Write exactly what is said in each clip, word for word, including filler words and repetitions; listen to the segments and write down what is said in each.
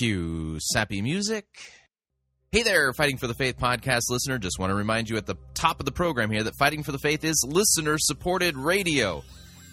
Cue sappy music. Hey there, Fighting for the Faith podcast listener. Just want to remind you at the top of the program here that Fighting for the Faith is listener-supported radio.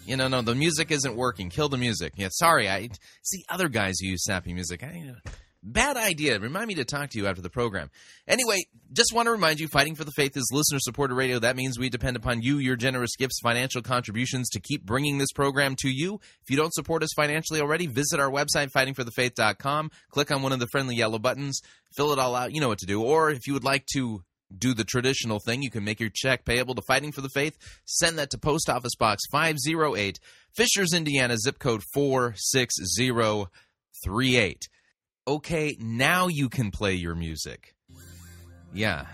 You know, no, the music isn't working. Kill the music. Yeah, sorry. I see other guys who use sappy music. I, you know, bad idea. Remind me to talk to you after the program. Anyway, just want to remind you, Fighting for the Faith is listener-supported radio. That means we depend upon you, your generous gifts, financial contributions to keep bringing this program to you. If you don't support us financially already, visit our website, fighting for the faith dot com. Click on one of the friendly yellow buttons. Fill it all out. You know what to do. Or if you would like to do the traditional thing, you can make your check payable to Fighting for the Faith. Send that to Post Office Box five oh eight, Fishers, Indiana, zip code four six zero three eight. Okay, now you can play your music. Yeah.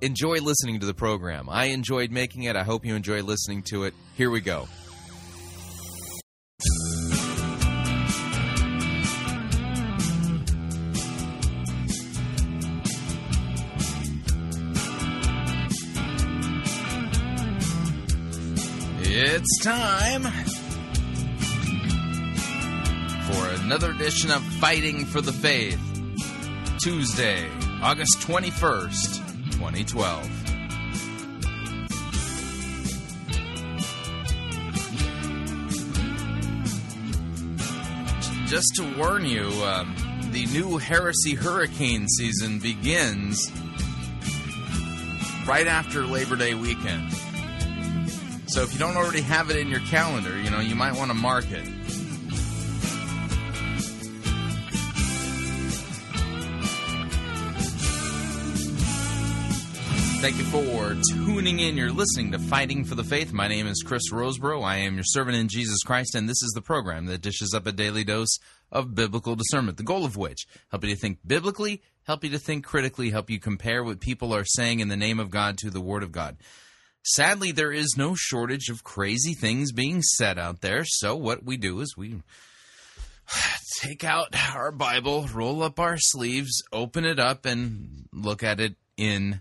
Enjoy listening to the program. I enjoyed making it. I hope you enjoy listening to it. Here we go. It's time for another edition of Fighting for the Faith, Tuesday, August twenty-first, twenty twelve. Just to warn you, um, the new heresy hurricane season begins right after Labor Day weekend. So if you don't already have it in your calendar, you know, you might want to mark it. Thank you for tuning in. You're listening to Fighting for the Faith. My name is Chris Roseborough. I am your servant in Jesus Christ, and this is the program that dishes up a daily dose of biblical discernment, the goal of which, help you to think biblically, help you to think critically, help you compare what people are saying in the name of God to the Word of God. Sadly, there is no shortage of crazy things being said out there, so what we do is we take out our Bible, roll up our sleeves, open it up, and look at it in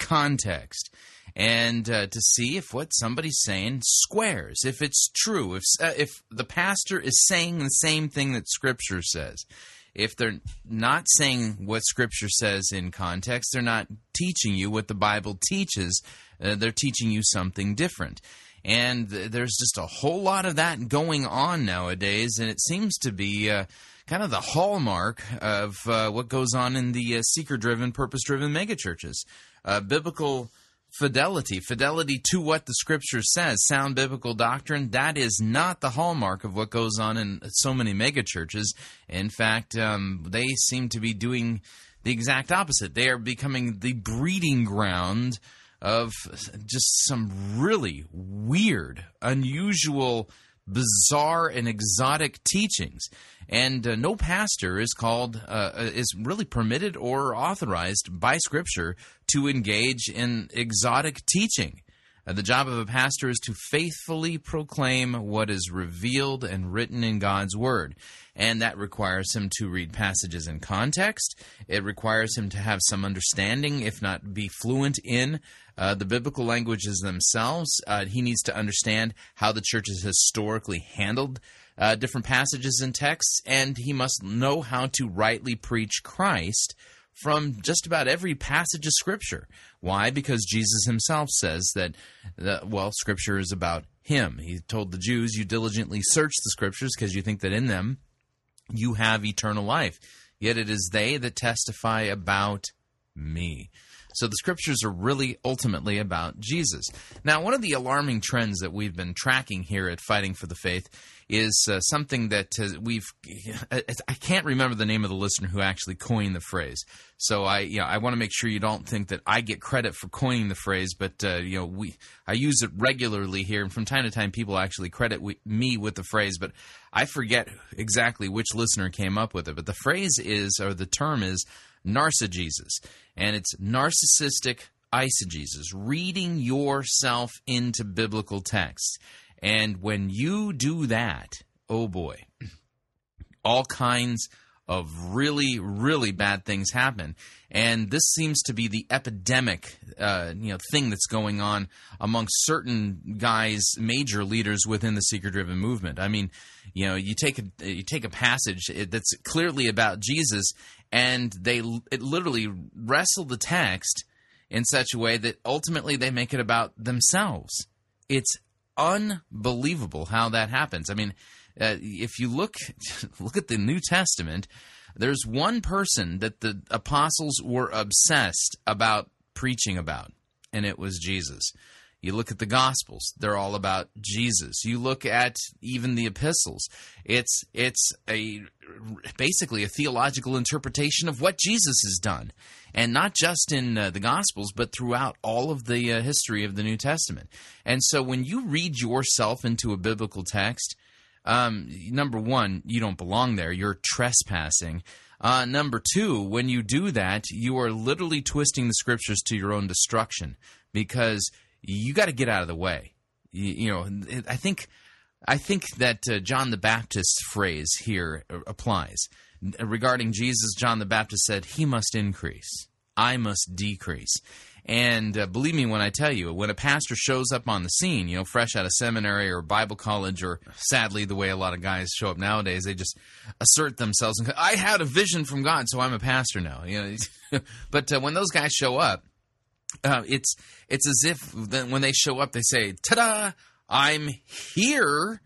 context, and uh, to see if what somebody's saying squares, if it's true, if uh, if the pastor is saying the same thing that Scripture says. If they're not saying what Scripture says in context, they're not teaching you what the Bible teaches. Uh, they're teaching you something different. And th- there's just a whole lot of that going on nowadays, and it seems to be uh, kind of the hallmark of uh, what goes on in the uh, seeker-driven, purpose-driven megachurches. Uh, biblical fidelity, fidelity to what the Scripture says, sound biblical doctrine, that is not the hallmark of what goes on in so many megachurches. In fact, um, they seem to be doing the exact opposite. They are becoming the breeding ground of just some really weird, unusual, bizarre, and exotic teachings. And uh, no pastor is called, uh, is really permitted or authorized by Scripture to engage in exotic teaching. Uh, the job of a pastor is to faithfully proclaim what is revealed and written in God's Word. And that requires him to read passages in context. It requires him to have some understanding, if not be fluent in uh, the biblical languages themselves. Uh, he needs to understand how the church has historically handled Uh, different passages and texts, and he must know how to rightly preach Christ from just about every passage of Scripture. Why? Because Jesus himself says that, the, well, Scripture is about him. He told the Jews, you diligently search the Scriptures because you think that in them you have eternal life. Yet it is they that testify about me. So the Scriptures are really ultimately about Jesus. Now, one of the alarming trends that we've been tracking here at Fighting for the Faith is uh, something that uh, we've... I can't remember the name of the listener who actually coined the phrase. So I you know, I want to make sure you don't think that I get credit for coining the phrase, but uh, you know, we I use it regularly here, and from time to time people actually credit we, me with the phrase, but I forget exactly which listener came up with it. But the phrase is, or the term is, Narcegesis, and it's narcissistic eisegesis, reading yourself into biblical texts. And when you do that, oh boy, all kinds of really, really bad things happen. And this seems to be the epidemic uh, you know, thing that's going on among certain guys, major leaders within the seeker-driven movement. I mean, you know, you take a, you take a passage that's clearly about Jesus, and they it literally wrestle the text in such a way that ultimately they make it about themselves. It's unbelievable how that happens. I mean, uh, if you look look at the New Testament, there's one person that the apostles were obsessed about preaching about, and it was Jesus. You look at the Gospels, they're all about Jesus. You look at even the epistles, it's it's a basically a theological interpretation of what Jesus has done. And not just in uh, the Gospels, but throughout all of the uh, history of the New Testament. And so when you read yourself into a biblical text, um, number one, you don't belong there. You're trespassing. Uh, number two, when you do that, you are literally twisting the Scriptures to your own destruction, because you got to get out of the way. You, you know, I think, I think that uh, John the Baptist's phrase here applies. Regarding Jesus, John the Baptist said, "He must increase, I must decrease." And uh, believe me when I tell you, when a pastor shows up on the scene, you know, fresh out of seminary or Bible college, or sadly the way a lot of guys show up nowadays, they just assert themselves and go, "I had a vision from God, so I'm a pastor now." You know, but uh, when those guys show up, uh, it's it's as if then when they show up, they say, "Ta-da! I'm here."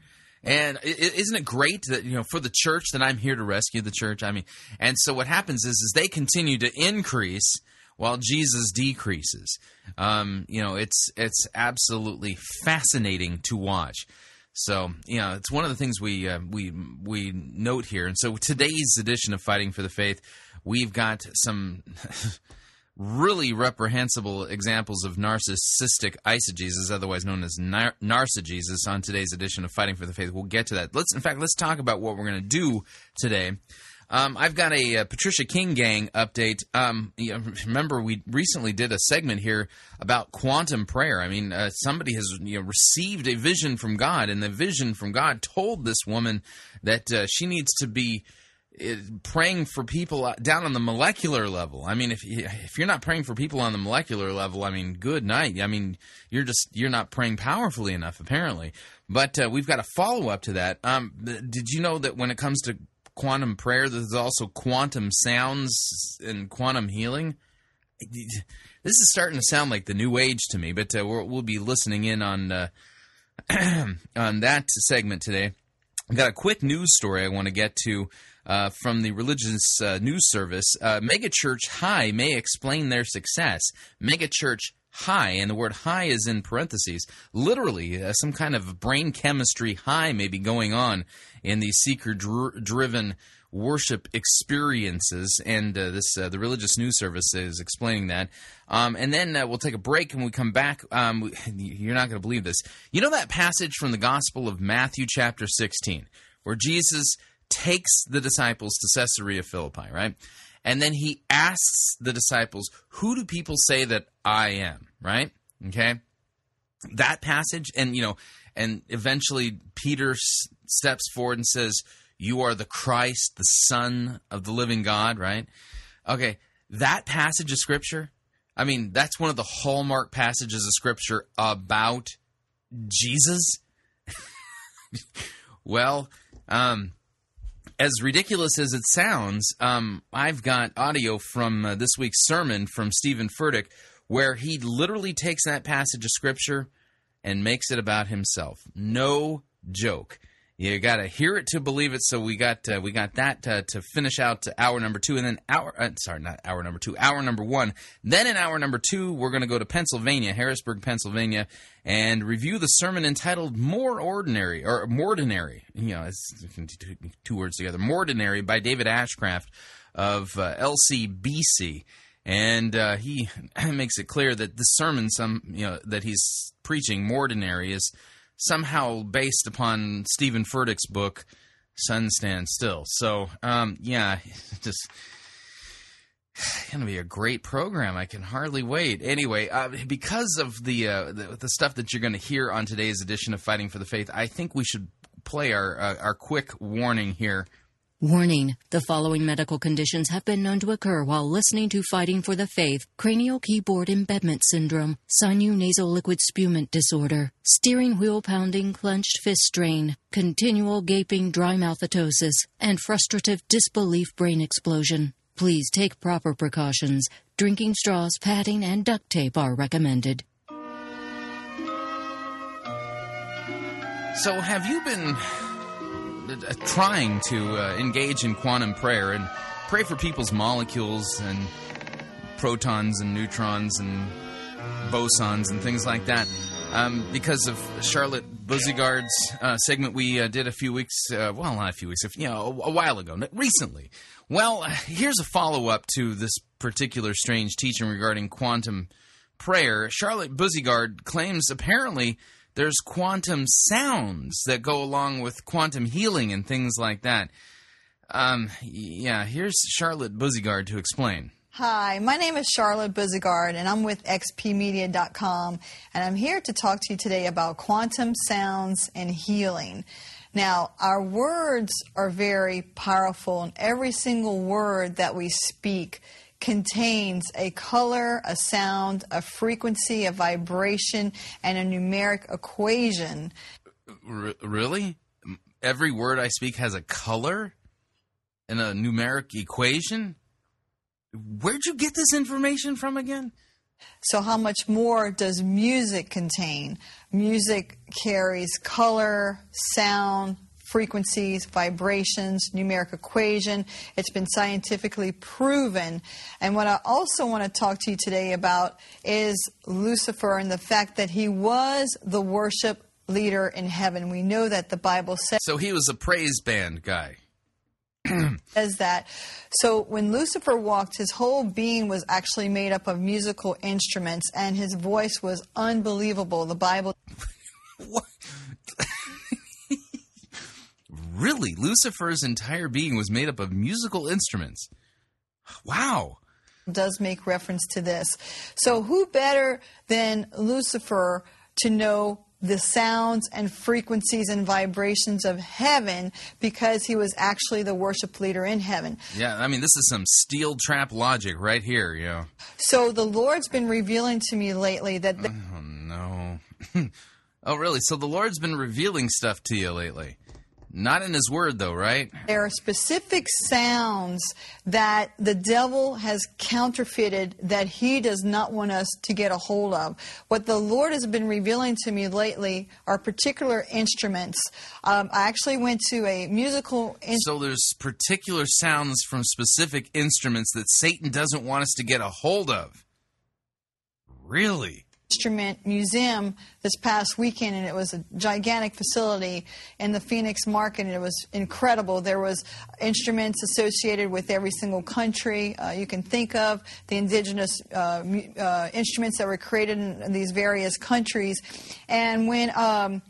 And isn't it great that, you know, for the church, that I'm here to rescue the church? I mean, and so what happens is, is they continue to increase while Jesus decreases. Um, you know, it's it's absolutely fascinating to watch. So, you know, it's one of the things we uh, we we note here. And so today's edition of Fighting for the Faith, we've got some really reprehensible examples of narcissistic eisegesis, otherwise known as nar- narcegesis, on today's edition of Fighting for the Faith. We'll get to that. Let's, in fact, let's talk about what we're going to do today. Um, I've got a, a Patricia King gang update. Um, you know, remember, we recently did a segment here about quantum prayer. I mean, uh, somebody has you know, received a vision from God, and the vision from God told this woman that uh, she needs to be It, praying for people down on the molecular level. I mean, if you, if you're not praying for people on the molecular level, I mean, good night. I mean, you're just you're not praying powerfully enough, apparently. But uh, we've got a follow up to that. Um, did you know that when it comes to quantum prayer, there's also quantum sounds and quantum healing? This is starting to sound like the New Age to me, but uh, we're, we'll be listening in on uh, on that segment today. I've got a quick news story I want to get to. Uh, from the religious uh, news service, uh, Megachurch High may explain their success. Megachurch High, and the word high is in parentheses, literally uh, some kind of brain chemistry high may be going on in the seeker-driven worship experiences, and uh, this uh, the religious news service is explaining that. Um, and then uh, we'll take a break, and when we come back, um, we, you're not going to believe this. You know that passage from the Gospel of Matthew chapter sixteen, where Jesus takes the disciples to Caesarea Philippi, right? And then he asks the disciples, "Who do people say that I am?" Right? Okay? That passage, and you know, and eventually Peter s- steps forward and says, "You are the Christ, the Son of the living God," right? Okay, that passage of Scripture, I mean, that's one of the hallmark passages of Scripture about Jesus. Well, um... as ridiculous as it sounds, um, I've got audio from uh, this week's sermon from Stephen Furtick, where he literally takes that passage of Scripture and makes it about himself. No joke. You got to hear it to believe it. So we got uh, we got that uh, to finish out to hour number two, and then hour uh, sorry not hour number two, hour number one. Then in hour number two, we're going to go to Pennsylvania, Harrisburg, Pennsylvania, and review the sermon entitled "More Ordinary" or "Mordinary." You know, it's two words together. "Mordinary" by David Ashcraft of uh, L C B C, and uh, he makes it clear that the sermon, some you know, that he's preaching, "Mordinary," is somehow based upon Stephen Furtick's book, Sun Stand Still. So, um, yeah, just it's going to be a great program. I can hardly wait. Anyway, uh, because of the, uh, the the stuff that you're going to hear on today's edition of Fighting for the Faith, I think we should play our, uh, our quick warning here Warning, the following medical conditions have been known to occur while listening to Fighting for the Faith: cranial keyboard embedment syndrome, sinus nasal liquid spumant disorder, steering wheel pounding clenched fist strain, continual gaping dry mouth atosis, and frustrative disbelief brain explosion. Please take proper precautions. Drinking straws, padding, and duct tape are recommended. So have you been trying to uh, engage in quantum prayer and pray for people's molecules and protons and neutrons and bosons and things like that? Um, because of Charlotte Beuzegard's uh, segment we uh, did a few weeks, uh, well, not a few weeks, you know, a, a while ago, recently. Well, here's a follow-up to this particular strange teaching regarding quantum prayer. Charlotte Beuzegard claims apparently there's quantum sounds that go along with quantum healing and things like that. Um, yeah, here's Charlotte Beuzegard to explain. Hi, my name is Charlotte Beuzegard, and I'm with X P media dot com, and I'm here to talk to you today about quantum sounds and healing. Now, our words are very powerful, and every single word that we speak contains a color, a sound, a frequency, a vibration, and a numeric equation. R- really? Every word I speak has a color and a numeric equation? Where'd you get this information from again? So how much more does music contain? Music carries color, sound, frequencies, vibrations, numeric equation. It's been scientifically proven. And what I also want to talk to you today about is Lucifer and the fact that he was the worship leader in heaven. We know that the Bible says... So he was a praise band guy. Says that. So when Lucifer walked, his whole being was actually made up of musical instruments, and his voice was unbelievable. The Bible... What? Really? Lucifer's entire being was made up of musical instruments. Wow. Does make reference to this. So who better than Lucifer to know the sounds and frequencies and vibrations of heaven, because he was actually the worship leader in heaven. Yeah, I mean, this is some steel trap logic right here, you know. So the Lord's been revealing to me lately that... The- oh, no. Oh, really? So the Lord's been revealing stuff to you lately. Not in his word, though, right? There are specific sounds that the devil has counterfeited that he does not want us to get a hold of. What the Lord has been revealing to me lately are particular instruments. Um, I actually went to a musical... In- so there's particular sounds from specific instruments that Satan doesn't want us to get a hold of. Really? Instrument museum this past weekend, and it was a gigantic facility in the Phoenix market, and it was incredible. There was instruments associated with every single country uh, you can think of, the indigenous uh, uh, instruments that were created in these various countries. And when um,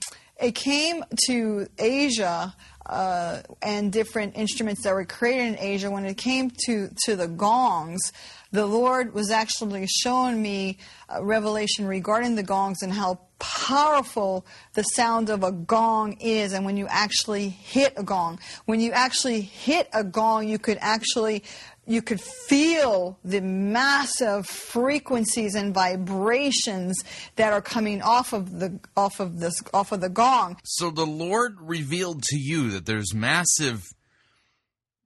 it came to Asia, uh, and different instruments that were created in Asia, when it came to, to the gongs, the Lord was actually showing me a revelation regarding the gongs and how powerful the sound of a gong is. And when you actually hit a gong, when you actually hit a gong, you could actually... You could feel the massive frequencies and vibrations that are coming off of the off of this off of the gong. So the Lord revealed to you that there's massive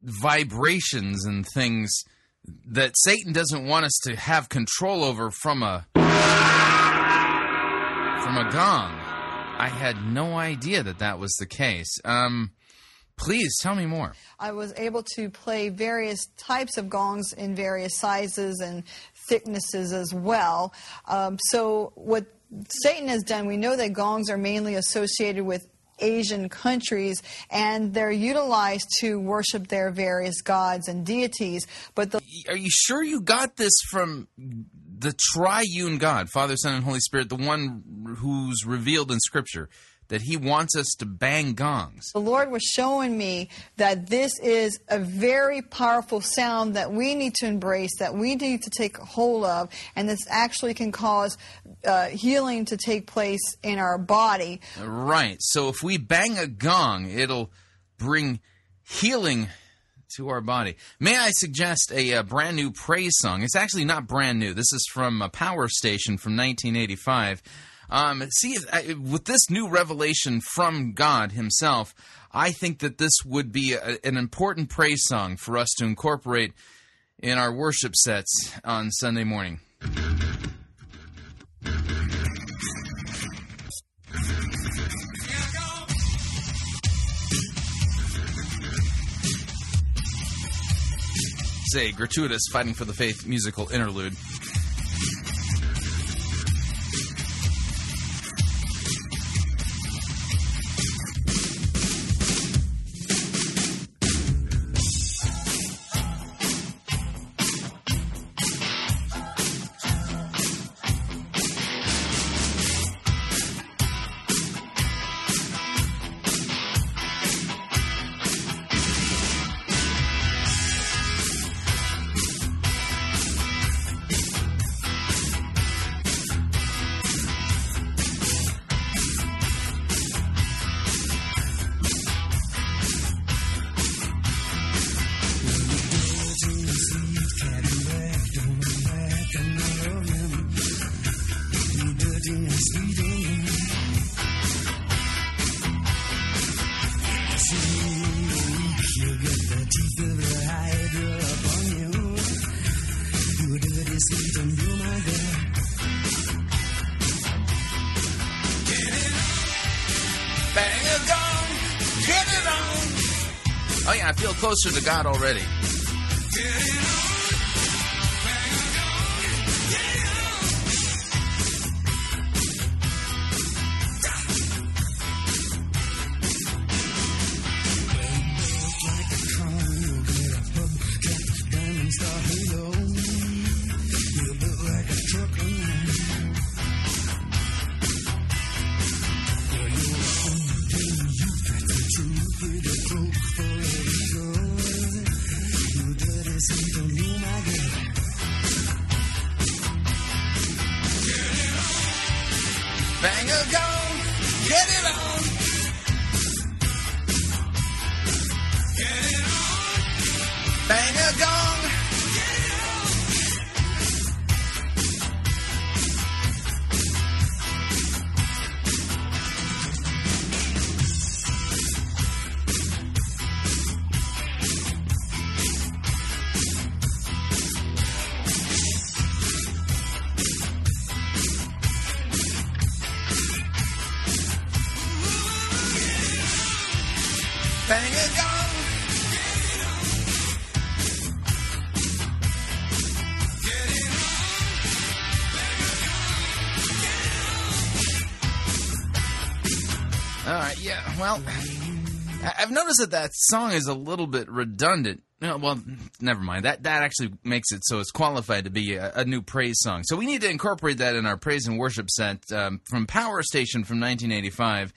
vibrations and things that Satan doesn't want us to have control over from a from a gong. I had no idea that that was the case. Um Please, tell me more. I was able to play various types of gongs in various sizes and thicknesses as well. Um, so what Satan has done, we know that gongs are mainly associated with Asian countries, and they're utilized to worship their various gods and deities. But the- Are you sure you got this from the triune God, Father, Son, and Holy Spirit, the one who's revealed in Scripture? That he wants us to bang gongs. The Lord was showing me that this is a very powerful sound that we need to embrace, that we need to take hold of, and this actually can cause uh, healing to take place in our body. Right. So if we bang a gong, it'll bring healing to our body. May I suggest a, a brand new praise song? It's actually not brand new. This is from a Power Station from nineteen eighty-five. Um, see, I, with this new revelation from God himself, I think that this would be a, an important praise song for us to incorporate in our worship sets on Sunday morning. It's a gratuitous Fighting for the Faith musical interlude. Closer to God already. That that song is a little bit redundant. No, well, never mind. That that actually makes it so it's qualified to be a, a new praise song. So we need to incorporate that in our praise and worship set um, from Power Station from nineteen eighty-five.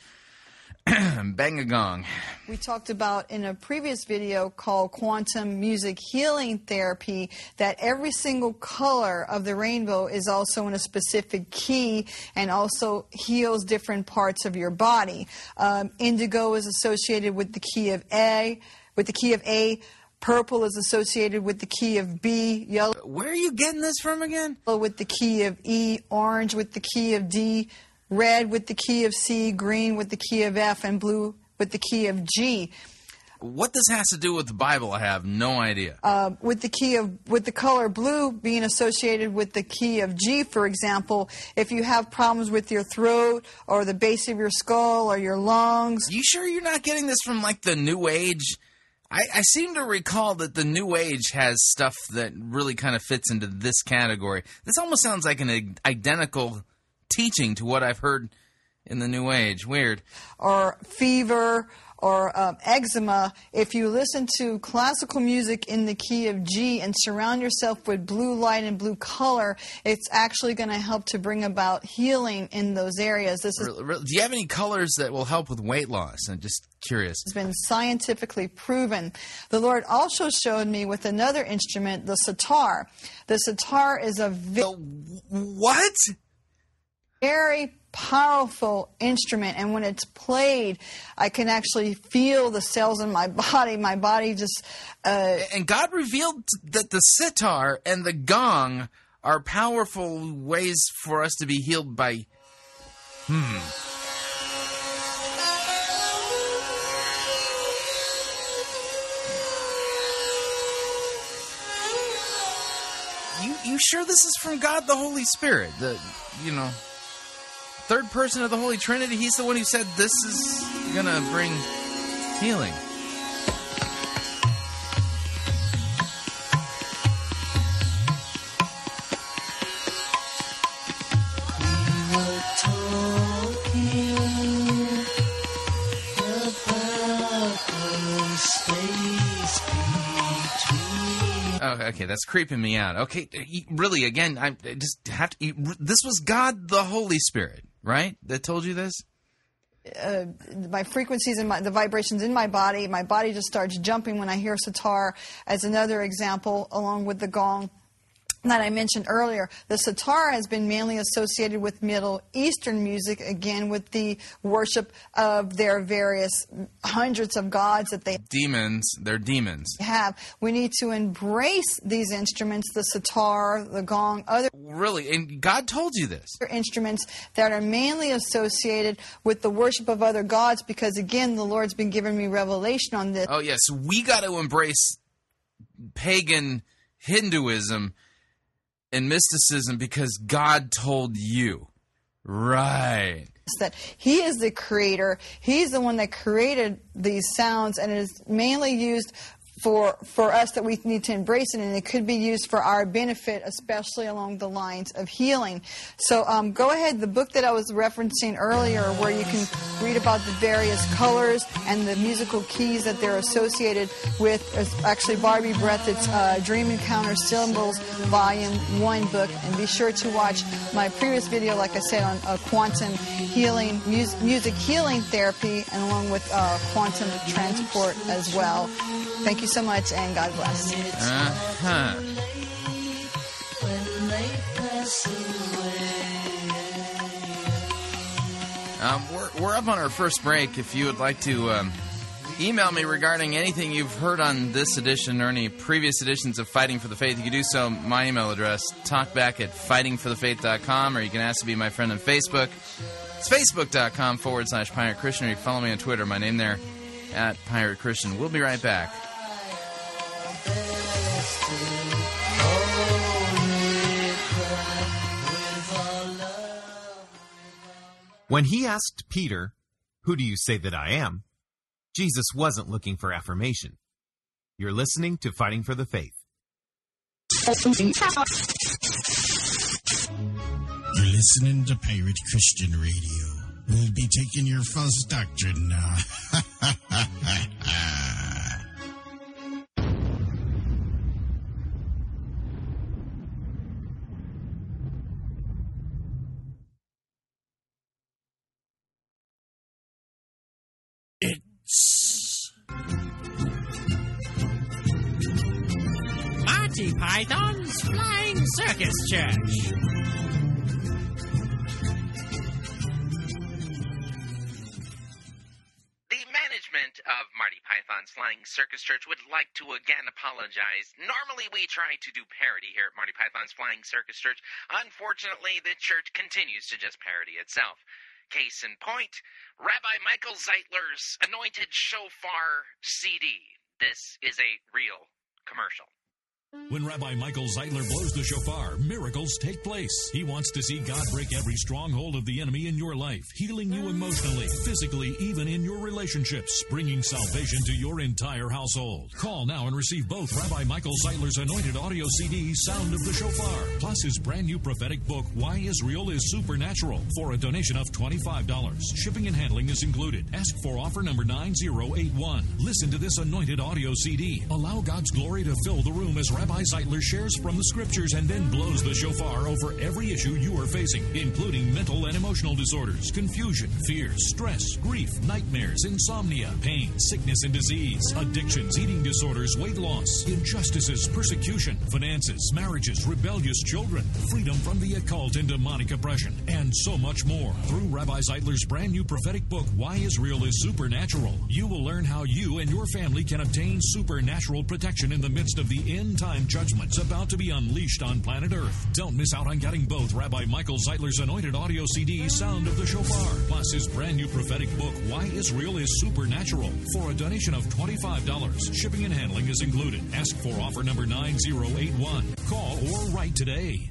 Bang a gong. We talked about in a previous video called Quantum Music Healing Therapy that every single color of the rainbow is also in a specific key and also heals different parts of your body. Um, indigo is associated with the key of A, with the key of A. Purple is associated with the key of B. Yellow. Where are you getting this from again? With the key of E. Orange with the key of D. Red with the key of C, green with the key of F, and blue with the key of G. What this has to do with the Bible, I have no idea. Uh, with the key of with the color blue being associated with the key of G, for example, if you have problems with your throat or the base of your skull or your lungs. You sure you're not getting this from, like, the New Age? I, I seem to recall that the New Age has stuff that really kind of fits into this category. This almost sounds like an identical teaching to what I've heard in the New Age. Weird. Or fever or um, eczema. If you listen to classical music in the key of G and surround yourself with blue light and blue color, it's actually going to help to bring about healing in those areas. This is. Do you have any colors that will help with weight loss? I'm just curious. It's been scientifically proven. The Lord also showed me with another instrument, the sitar. The sitar is a... Vi- the what? Very powerful instrument, and when it's played, I can actually feel the cells in my body. My body just... Uh, and God revealed that the sitar and the gong are powerful ways for us to be healed by... Hmm... You sure this is from God the Holy Spirit? The, you know, third person of the Holy Trinity. He's the one who said this is going to bring healing. Okay, that's creeping me out. Okay, really, again, I just have to... This was God the Holy Spirit, right, that told you this? Uh, my frequencies and my, the vibrations in my body, my body just starts jumping when I hear sitar, as another example, along with the gong that I mentioned earlier. The sitar has been mainly associated with Middle Eastern music, again, with the worship of their various hundreds of gods that they... Demons. They're demons. ...have. We need to embrace these instruments, the sitar, the gong, other... Really? And God told you this? ...instruments that are mainly associated with the worship of other gods, because, again, the Lord's been giving me revelation on this. Oh, yes. We got to embrace pagan Hinduism... and mysticism, because God told you. Right. That He is the creator. He's the one that created these sounds, and it is mainly used for for us that we need to embrace it, and it could be used for our benefit, especially along the lines of healing. So um, go ahead. The book that I was referencing earlier, where you can read about the various colors and the musical keys that they're associated with, is actually Barbie Breath. It's uh, Dream Encounter Symbols, Volume one book. And be sure to watch my previous video, like I said, on uh, quantum healing, mu music healing therapy, and along with uh, quantum transport as well. Thank you. Thank you so much, and God bless. Uh-huh. um, we're, we're up on our first break. If you would like to um, email me regarding anything you've heard on this edition or any previous editions of Fighting for the Faith, you can do so. My email address, talkback at fighting for the faith dot com, or you can ask to be my friend on Facebook. It's facebook dot com forward slash Pirate Christian, or you can follow me on Twitter. My name there, at Pirate Christian. We'll be right back. When he asked Peter, "Who do you say that I am?" Jesus wasn't looking for affirmation. You're listening to Fighting for the Faith. You're listening to Pirate Christian Radio. We'll be taking your false doctrine now. It's Monty Python's Flying Circus Church. Of Marty Python's Flying Circus Church would like to again apologize. Normally we try to do parody here at Marty Python's Flying Circus Church. Unfortunately, the church continues to just parody itself. Case in point, Rabbi Michael Zeitler's Anointed Shofar C D. This is a real commercial. When Rabbi Michael Zeitler blows the shofar, miracles take place. He wants to see God break every stronghold of the enemy in your life, healing you emotionally, physically, even in your relationships, bringing salvation to your entire household. Call now and receive both Rabbi Michael Zeitler's anointed audio C D, Sound of the Shofar, plus his brand new prophetic book, Why Israel is Supernatural, for a donation of twenty-five dollars. Shipping and handling is included. Ask for offer number nine zero eight one. Listen to this anointed audio C D. Allow God's glory to fill the room as Rabbi Rabbi Zeitler shares from the scriptures and then blows the shofar over every issue you are facing, including mental and emotional disorders, confusion, fear, stress, grief, nightmares, insomnia, pain, sickness and disease, addictions, eating disorders, weight loss, injustices, persecution, finances, marriages, rebellious children, freedom from the occult and demonic oppression, and so much more. Through Rabbi Zeitler's brand new prophetic book, Why Israel is Supernatural, you will learn how you and your family can obtain supernatural protection in the midst of the end-time judgments about to be unleashed on planet Earth. Don't miss out on getting both Rabbi Michael Zeitler's anointed audio C D, Sound of the Shofar, plus his brand new prophetic book, Why Israel is Supernatural, for a donation of twenty-five dollars. Shipping and handling is included. Ask for offer number nine zero eight one. Call or write today.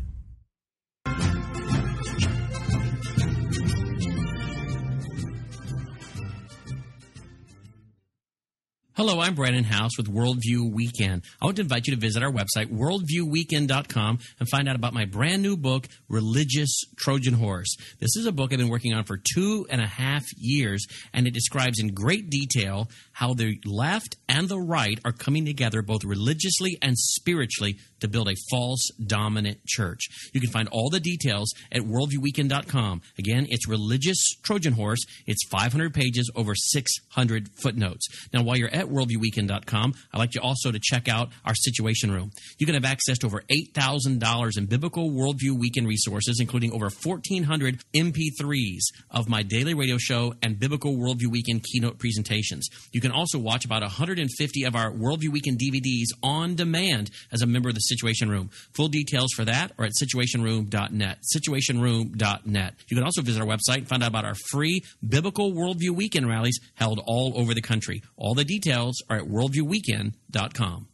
Hello, I'm Brandon House with Worldview Weekend. I want to invite you to visit our website, worldview weekend dot com, and find out about my brand new book, Religious Trojan Horse. This is a book I've been working on for two and a half years, and it describes in great detail how the left and the right are coming together both religiously and spiritually to build a false dominant church. You can find all the details at worldview weekend dot com. Again, it's Religious Trojan Horse. It's five hundred pages, over six hundred footnotes. Now, while you're at worldview weekend dot com, I'd like you also to check out our Situation Room. You can have access to over eight thousand dollars in biblical Worldview Weekend resources, including over fourteen hundred M P threes of my daily radio show and biblical Worldview Weekend keynote presentations. You can also watch about one hundred fifty of our Worldview Weekend D V Ds on demand as a member of the Situation Room. Full details for that are at situation room dot net, situation room dot net. You can also visit our website and find out about our free biblical Worldview Weekend rallies held all over the country. All the details Details are at worldview weekend dot com.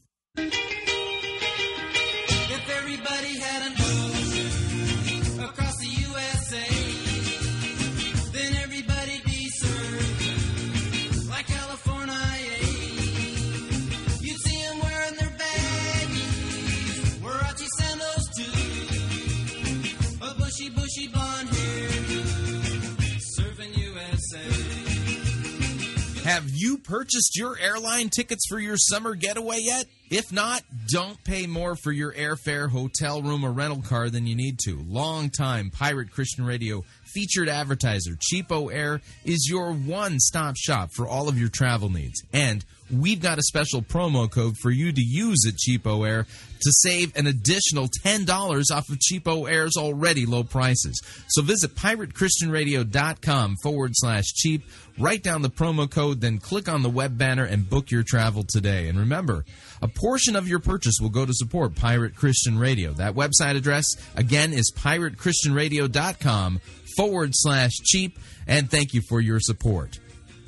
Have you purchased your airline tickets for your summer getaway yet? If not, don't pay more for your airfare, hotel room, or rental car than you need to. Longtime Pirate Christian Radio featured advertiser CheapOair is your one-stop shop for all of your travel needs. And we've got a special promo code for you to use at CheapOair to save an additional ten dollars off of CheapOair's already low prices. So visit pirate christian radio dot com forward slash cheap, write down the promo code, then click on the web banner and book your travel today. And remember, a portion of your purchase will go to support Pirate Christian Radio. That website address, again, is pirate christian radio dot com forward slash cheap. And thank you for your support.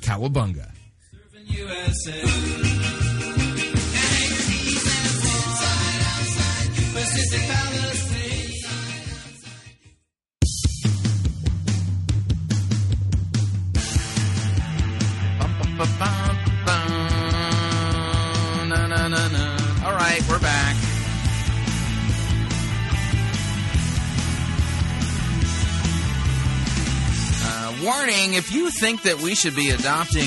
Cowabunga. All right, we're back. Uh, warning, if you think that we should be adopting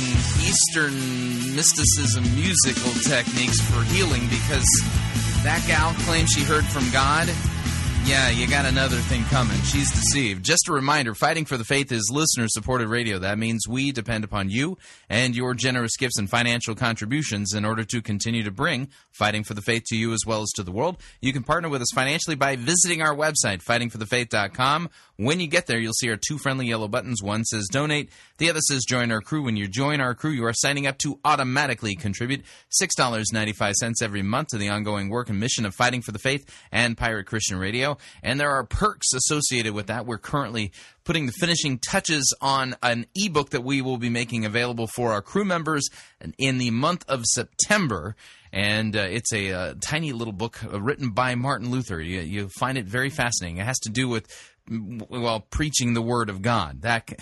Eastern mysticism musical techniques for healing because that gal claims she heard from God, yeah, you got another thing coming. She's deceived. Just a reminder, Fighting for the Faith is listener-supported radio. That means we depend upon you and your generous gifts and financial contributions in order to continue to bring Fighting for the Faith to you as well as to the world. You can partner with us financially by visiting our website, fighting for the faith dot com. When you get there, you'll see our two friendly yellow buttons. One says donate. The other says join our crew. When you join our crew, you are signing up to automatically contribute six dollars and ninety-five cents every month to the ongoing work and mission of Fighting for the Faith and Pirate Christian Radio. And there are perks associated with that. We're currently putting the finishing touches on an ebook that we will be making available for our crew members in the month of September. And uh, it's a uh, tiny little book written by Martin Luther. You, you'll find it very fascinating. It has to do with, well, preaching the Word of God. That,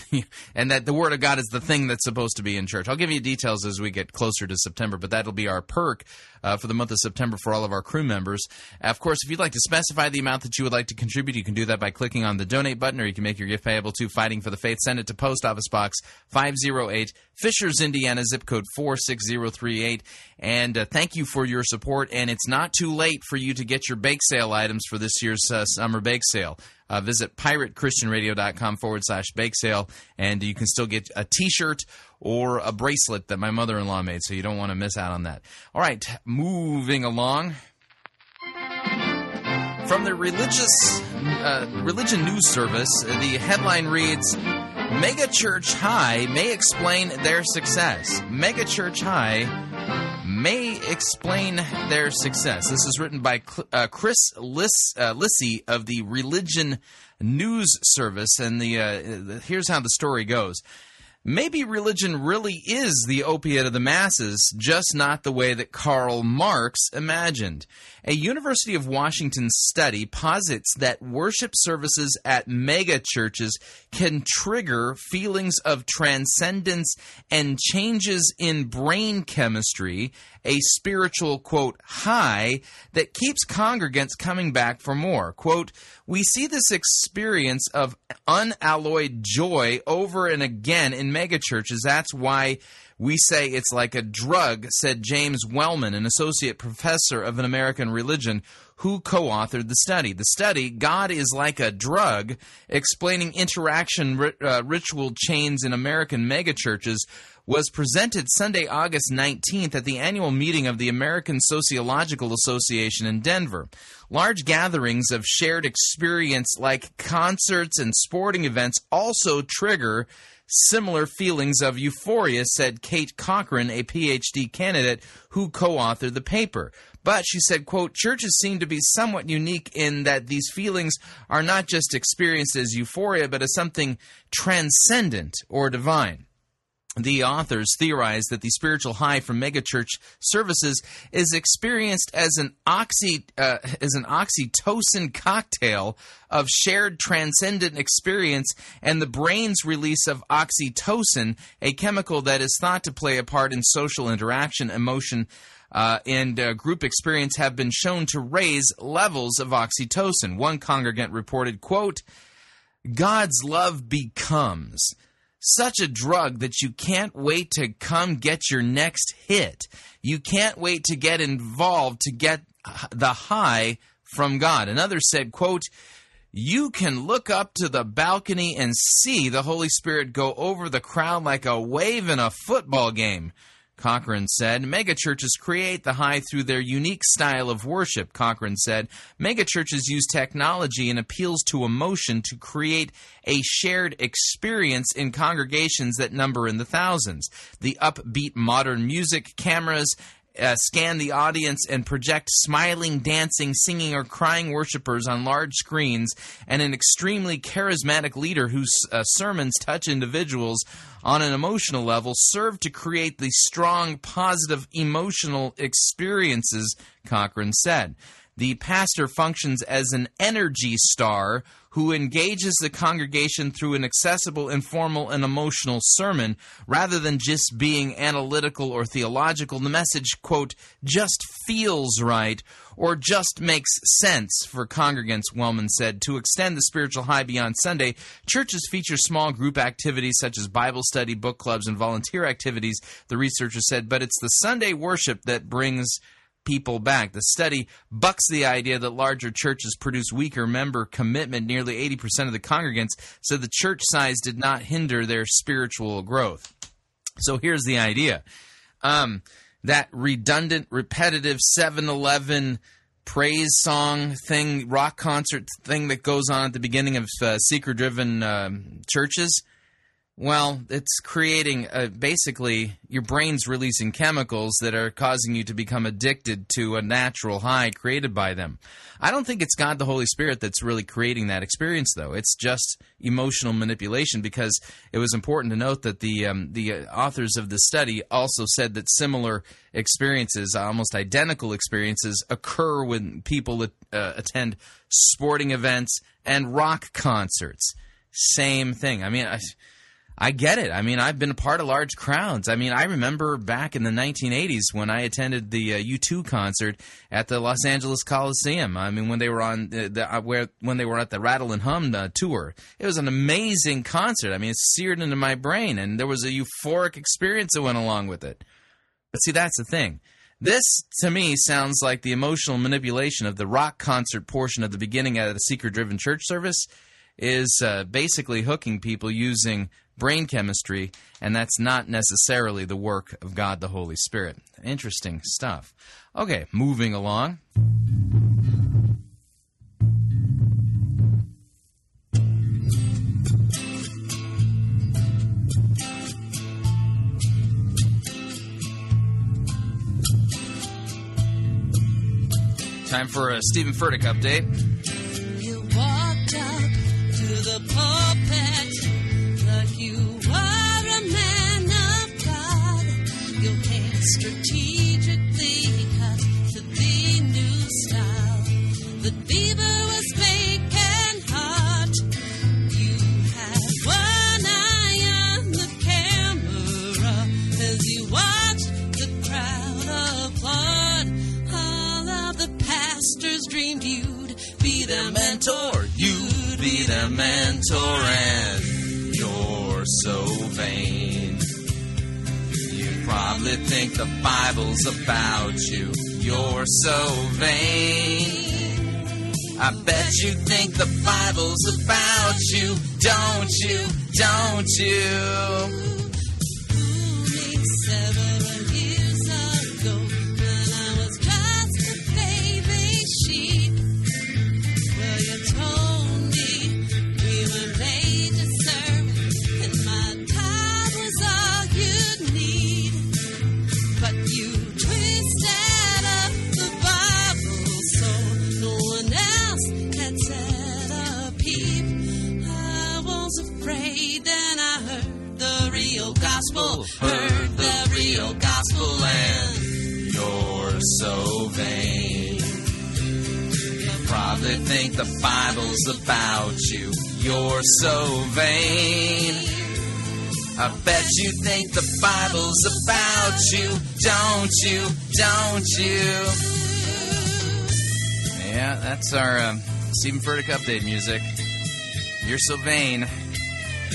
and that the Word of God is the thing that's supposed to be in church. I'll give you details as we get closer to September, but that'll be our perk uh, for the month of September for all of our crew members. Of course, if you'd like to specify the amount that you would like to contribute, you can do that by clicking on the donate button, or you can make your gift payable to Fighting for the Faith. Send it to Post Office Box five oh eight, Fishers, Indiana, zip code four six zero three eight. And uh, thank you for your support. And it's not too late for you to get your bake sale items for this year's uh, summer bake sale. Uh, visit pirate christian radio dot com forward slash bake sale, and you can still get a T-shirt or a bracelet that my mother-in-law made, so you don't want to miss out on that. All right, moving along. From the religious uh, Religion News Service, the headline reads, Megachurch High may explain their success. Megachurch High may explain their success. This is written by uh, Chris Liss, uh, Lissy of the Religion News Service, and the, uh, the here's how the story goes. Maybe religion really is the opiate of the masses, just not the way that Karl Marx imagined. A University of Washington study posits that worship services at megachurches can trigger feelings of transcendence and changes in brain chemistry, a spiritual, quote, high that keeps congregants coming back for more. Quote, we see this experience of unalloyed joy over and again in megachurches. That's why we say it's like a drug, said James Wellman, an associate professor of an American religion who co-authored the study. The study, God is Like a Drug, explaining interaction ri- uh, ritual chains in American megachurches, was presented Sunday, August nineteenth at the annual meeting of the American Sociological Association in Denver. Large gatherings of shared experience like concerts and sporting events also trigger similar feelings of euphoria, said Kate Cochran, a P H D candidate who co-authored the paper. But she said, quote, churches seem to be somewhat unique in that these feelings are not just experienced as euphoria, but as something transcendent or divine. The authors theorize that the spiritual high from megachurch services is experienced as an oxy, uh, as an oxytocin cocktail of shared transcendent experience and the brain's release of oxytocin, a chemical that is thought to play a part in social interaction, emotion, Uh, and uh, group experience have been shown to raise levels of oxytocin. One congregant reported, quote, God's love becomes such a drug that you can't wait to come get your next hit. You can't wait to get involved to get the high from God. Another said, quote, you can look up to the balcony and see the Holy Spirit go over the crowd like a wave in a football game. Cochran said, megachurches create the high through their unique style of worship. Cochran said, megachurches use technology and appeals to emotion to create a shared experience in congregations that number in the thousands. The upbeat modern music, cameras uh, scan the audience and project smiling, dancing, singing, or crying worshipers on large screens, and an extremely charismatic leader whose uh, sermons touch individuals on an emotional level, serve to create the strong, positive, emotional experiences, Cochran said. The pastor functions as an energy star who engages the congregation through an accessible, informal, and emotional sermon. Rather than just being analytical or theological, the message, quote, just feels right or just makes sense for congregants, Wellman said. To extend the spiritual high beyond Sunday, churches feature small group activities such as Bible study, book clubs, and volunteer activities, the researchers said, but it's the Sunday worship that brings people back. The study bucks the idea that larger churches produce weaker member commitment. Nearly eighty percent of the congregants said the church size did not hinder their spiritual growth. So here's the idea. Um, that redundant, repetitive seven eleven praise song thing, rock concert thing that goes on at the beginning of uh, seeker-driven um, churches, well, it's creating, a, basically, your brain's releasing chemicals that are causing you to become addicted to a natural high created by them. I don't think it's God the Holy Spirit that's really creating that experience, though. It's just emotional manipulation, because it was important to note that the um, the authors of the study also said that similar experiences, almost identical experiences, occur when people uh, attend sporting events and rock concerts. Same thing. I mean, I... I get it. I mean, I've been a part of large crowds. I mean, I remember back in the nineteen eighties when I attended the uh, U two concert at the Los Angeles Coliseum. I mean, when they were on the, the uh, where when they were at the Rattle and Hum uh, tour, it was an amazing concert. I mean, it's seared into my brain, and there was a euphoric experience that went along with it. But see, that's the thing. This, to me, sounds like the emotional manipulation of the rock concert portion of the beginning of the seeker-driven church service is uh, basically hooking people using brain chemistry, and that's not necessarily the work of God the Holy Spirit. Interesting stuff. Okay, moving along. Time for a Stephen Furtick update. You walked up to the pulpit like you are a man of God. You came strategically cut to the new style. The beaver was big and hot. You had one eye on the camera as you watched the crowd applaud. Pastors dreamed you'd be their mentor. You'd be their mentor, and you're so vain. You probably think the Bible's about you. You're so vain. I bet you think the Bible's about you, don't you? Don't you? Seven years ago. Heard the real gospel and you're so vain. You probably think the Bible's about you. You're so vain. I bet you think the Bible's about you, don't you? Don't you? Yeah, that's our uh, Stephen Furtick update music. You're so vain. I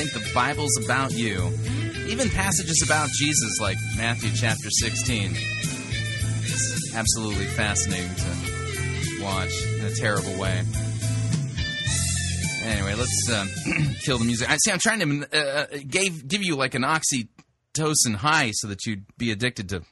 think the Bible's about you. Even passages about Jesus, like Matthew chapter sixteen, it's absolutely fascinating to watch in a terrible way. Anyway, let's uh, kill the music. I see. I'm trying to uh, gave, give you like an oxytocin high so that you'd be addicted to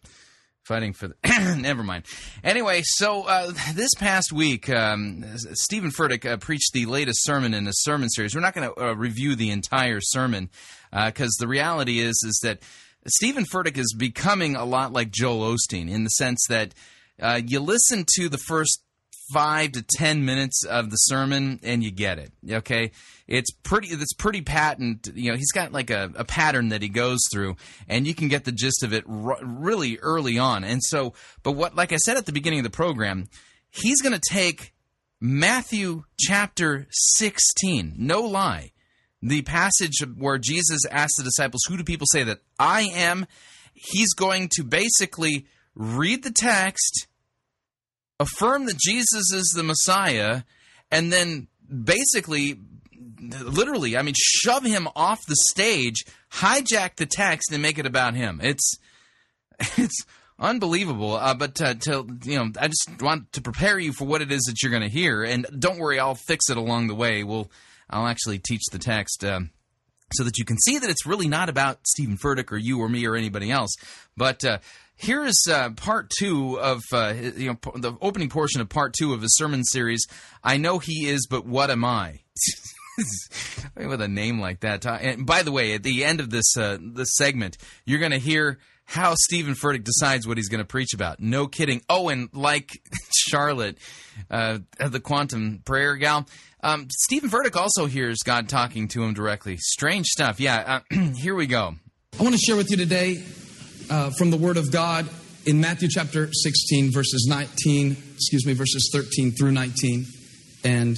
fighting for the... Never mind. Anyway, so uh, this past week, um, Stephen Furtick uh, preached the latest sermon in a sermon series. We're not going to uh, review the entire sermon because uh, the reality is is that Stephen Furtick is becoming a lot like Joel Osteen in the sense that uh, you listen to the first five to ten minutes of the sermon and you get it. Okay, it's pretty. It's pretty patent. You know, he's got like a, a pattern that he goes through, and you can get the gist of it r- really early on. And so, but what, like I said at the beginning of the program, he's going to take Matthew chapter sixteen. No lie, the passage where Jesus asked the disciples, "Who do people say that I am?" He's going to basically read the text, affirm that Jesus is the Messiah, and then basically, literally, I mean, shove him off the stage, hijack the text, and make it about him. It's it's unbelievable. Uh, but uh, to, you know, I just want to prepare you for what it is that you're going to hear, and don't worry, I'll fix it along the way. We'll I'll actually teach the text. Um, So that you can see that it's really not about Stephen Furtick or you or me or anybody else. But uh, here is uh, part two of uh, you know the opening portion of part two of his sermon series. I know he is, but what am I? With a name like that. And by the way, at the end of this uh, this segment, you're going to hear how Stephen Furtick decides what he's going to preach about. No kidding. Oh, and like Charlotte, uh, the quantum prayer gal. Um, Stephen Furtick also hears God talking to him directly. Strange stuff. Yeah, uh, here we go. I want to share with you today uh, from the Word of God in Matthew chapter sixteen, verses nineteen, excuse me, verses thirteen through nineteen, and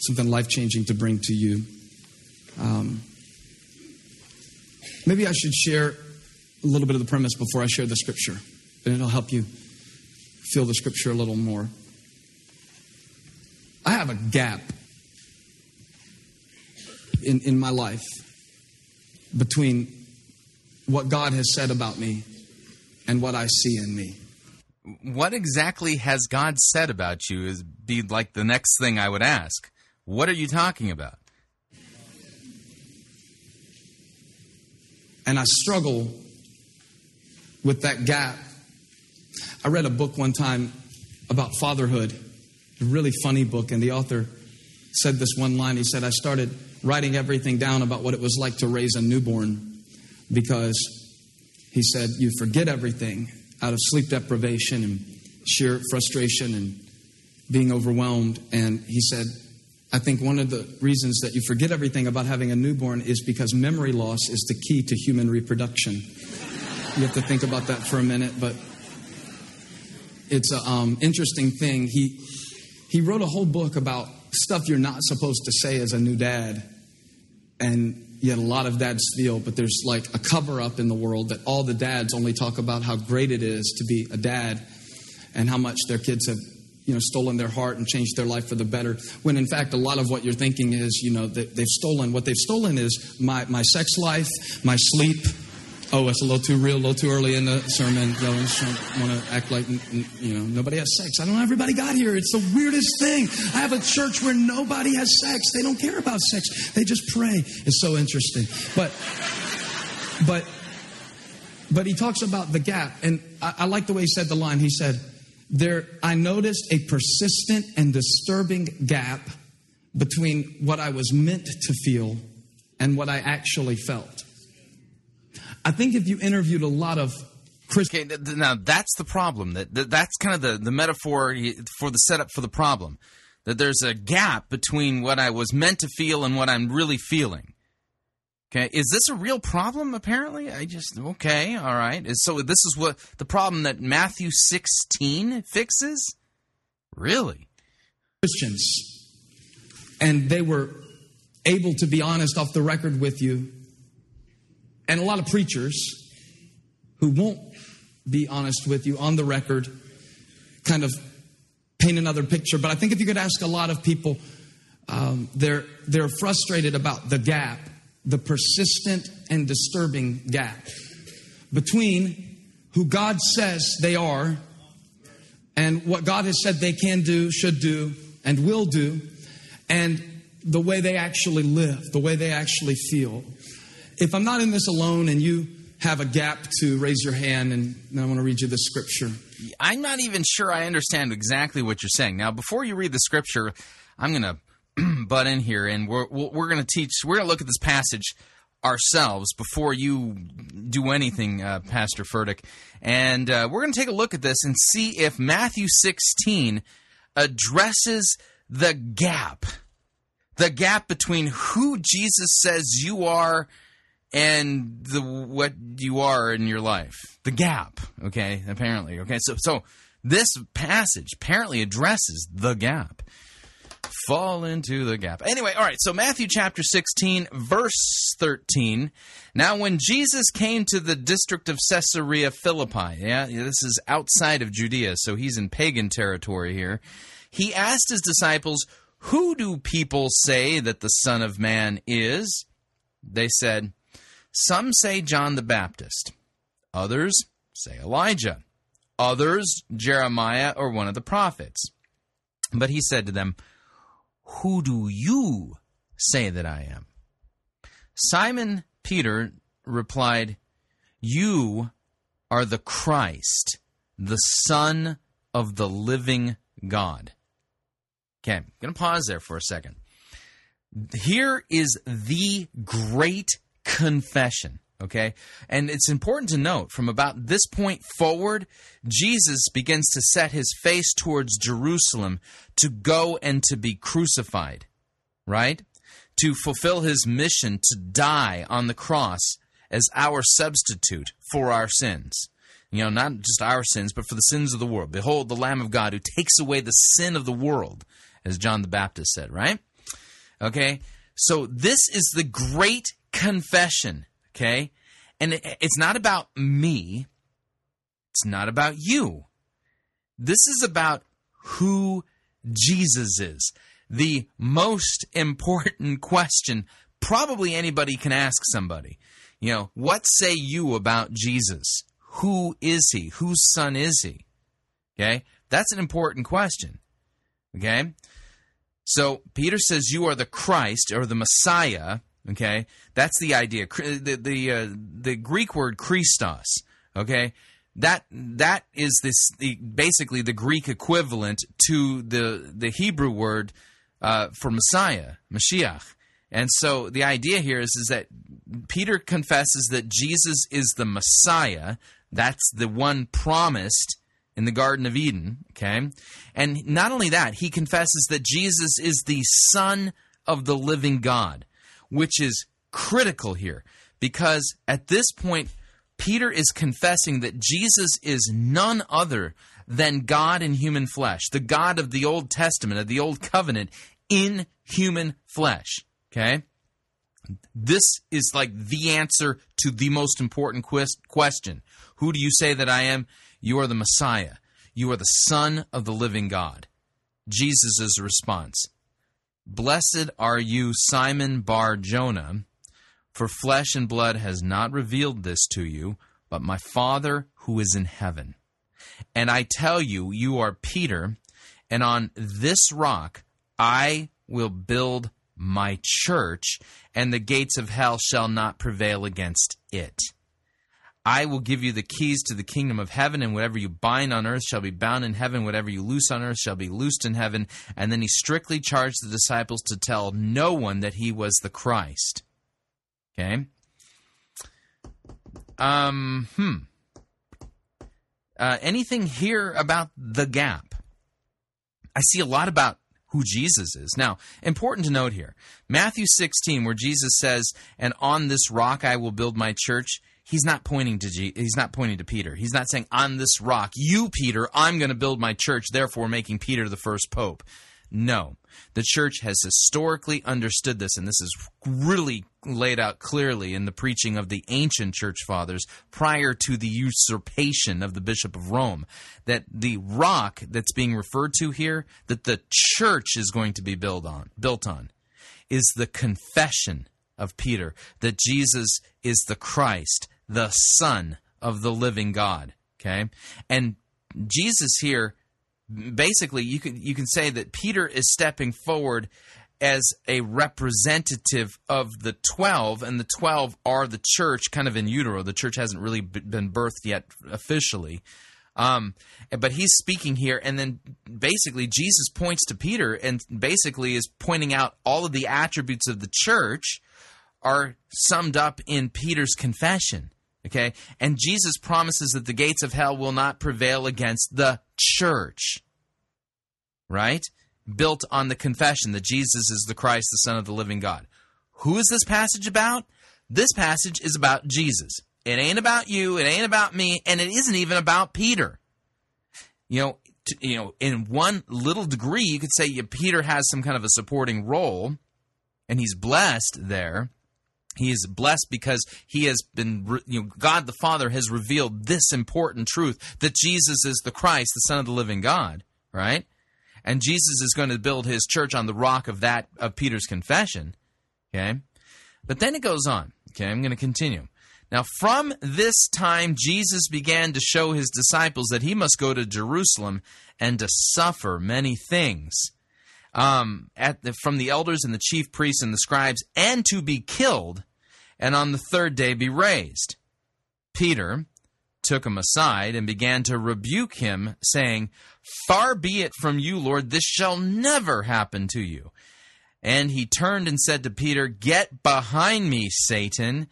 something life-changing to bring to you. Um, maybe I should share a little bit of the premise before I share the Scripture, and it'll help you feel the Scripture a little more. I have a gap in, in my life between what God has said about me and what I see in me. What exactly has God said about you is be like the next thing I would ask. What are you talking about? And I struggle with that gap. I read a book one time about fatherhood, a really funny book, and the author said this one line. He said, I started writing everything down about what it was like to raise a newborn because, he said, you forget everything out of sleep deprivation and sheer frustration and being overwhelmed. And he said, I think one of the reasons that you forget everything about having a newborn is because memory loss is the key to human reproduction. You have to think about that for a minute, but it's an um, interesting thing. He he wrote a whole book about stuff you're not supposed to say as a new dad. And yet a lot of dads feel, but there's like a cover-up in the world that all the dads only talk about how great it is to be a dad and how much their kids have, you know, stolen their heart and changed their life for the better. When in fact, a lot of what you're thinking is, you know, that they've stolen. What they've stolen is my, my sex life, my sleep. Oh, it's a little too real, a little too early in the sermon. I just want to act like, you know, nobody has sex. I don't know how everybody got here. It's the weirdest thing. I have a church where nobody has sex. They don't care about sex. They just pray. It's so interesting. But, but, but he talks about the gap. And I, I like the way he said the line. He said, there, I noticed a persistent and disturbing gap between what I was meant to feel and what I actually felt. I think if you interviewed a lot of Christians... Okay, now, that's the problem. That, that That's kind of the, the metaphor for the setup for the problem. That there's a gap between what I was meant to feel and what I'm really feeling. Okay, is this a real problem, apparently? I just... Okay, all right. So this is what the problem that Matthew sixteen fixes? Really? Christians. And they were able to be honest off the record with you. And a lot of preachers who won't be honest with you on the record kind of paint another picture. But I think if you could ask a lot of people, um, they're they're frustrated about the gap, the persistent and disturbing gap between who God says they are and what God has said they can do, should do, and will do, and the way they actually live, the way they actually feel. If I'm not in this alone and you have a gap, to raise your hand, and I want to read you the scripture. I'm not even sure I understand exactly what you're saying. Now, before you read the scripture, I'm going to butt in here, and we're, we're going to teach, we're going to look at this passage ourselves before you do anything, uh, Pastor Furtick. And uh, we're going to take a look at this and see if Matthew sixteen addresses the gap, the gap between who Jesus says you are and the what you are in your life. The gap, okay, apparently. Okay, so so this passage apparently addresses the gap. Fall into the gap. Anyway, all right, so Matthew chapter sixteen, verse thirteen. Now when Jesus came to the district of Caesarea Philippi, yeah, this is outside of Judea, so he's in pagan territory here. He asked his disciples, who do people say that the Son of Man is? They said, some say John the Baptist, others say Elijah, others Jeremiah or one of the prophets. But he said to them, who do you say that I am? Simon Peter replied, you are the Christ, the Son of the living God. Okay, I'm going to pause there for a second. Here is the great confession, okay? And it's important to note, from about this point forward, Jesus begins to set his face towards Jerusalem to go and to be crucified, right? To fulfill his mission to die on the cross as our substitute for our sins. You know, not just our sins, but for the sins of the world. Behold, the Lamb of God who takes away the sin of the world, as John the Baptist said, right? Okay, so this is the great confession, okay? And it, it's not about me. It's not about you. This is about who Jesus is. The most important question probably anybody can ask somebody. You know, what say you about Jesus? Who is he? Whose son is he? Okay? That's an important question. Okay? So Peter says you are the Christ or the Messiah. Okay? That's the idea. The, the, uh, the Greek word Christos. Okay? That that is this the, basically the Greek equivalent to the the Hebrew word uh, for Messiah, Mashiach. And so the idea here is, is that Peter confesses that Jesus is the Messiah. That's the one promised in the Garden of Eden, okay? And not only that, he confesses that Jesus is the Son of the living God, which is critical here because at this point, Peter is confessing that Jesus is none other than God in human flesh, the God of the Old Testament, of the Old Covenant, in human flesh, okay? This is like the answer to the most important question. Who do you say that I am? You are the Messiah. You are the Son of the living God. Jesus' response, blessed are you, Simon Bar-Jonah, for flesh and blood has not revealed this to you, but my Father who is in heaven. And I tell you, you are Peter, and on this rock I will build my church, and the gates of hell shall not prevail against it. I will give you the keys to the kingdom of heaven, and whatever you bind on earth shall be bound in heaven, whatever you loose on earth shall be loosed in heaven. And then he strictly charged the disciples to tell no one that he was the Christ. Okay. Um. Hmm. Uh, anything here about the gap? I see a lot about who Jesus is. Now, important to note here, Matthew sixteen, where Jesus says, "And on this rock I will build my church." He's not pointing to Je- he's not pointing to Peter. He's not saying, "On this rock, you Peter, I'm going to build my church," therefore making Peter the first pope. No, the church has historically understood this, and this is really laid out clearly in the preaching of the ancient church fathers prior to the usurpation of the Bishop of Rome, that the rock that's being referred to here, that the church is going to be built on, built on, is the confession of Peter that Jesus is the Christ, the Son of the living God. Okay, and Jesus here, basically, you can you can say that Peter is stepping forward as a representative of the twelve, and the twelve are the church, kind of in utero. The church hasn't really been birthed yet officially, um, but he's speaking here, and then basically Jesus points to Peter and basically is pointing out all of the attributes of the church are summed up in Peter's confession. Okay, and Jesus promises that the gates of hell will not prevail against the church, right? Built on the confession that Jesus is the Christ, the Son of the living God. Who is this passage about? This passage is about Jesus. It ain't about you, it ain't about me, and it isn't even about Peter. You know, t- you know, in one little degree, you could say yeah, Peter has some kind of a supporting role, and he's blessed there. He is blessed because he has been, you know, God the Father has revealed this important truth that Jesus is the Christ, the Son of the living God, right? And Jesus is going to build his church on the rock of that, of Peter's confession, okay? But then it goes on, okay? I'm going to continue. Now, from this time, Jesus began to show his disciples that he must go to Jerusalem and to suffer many things. Um, at the, from the elders and the chief priests and the scribes, and to be killed, and on the third day be raised. Peter took him aside and began to rebuke him, saying, far be it from you, Lord, this shall never happen to you. And he turned and said to Peter, get behind me, Satan.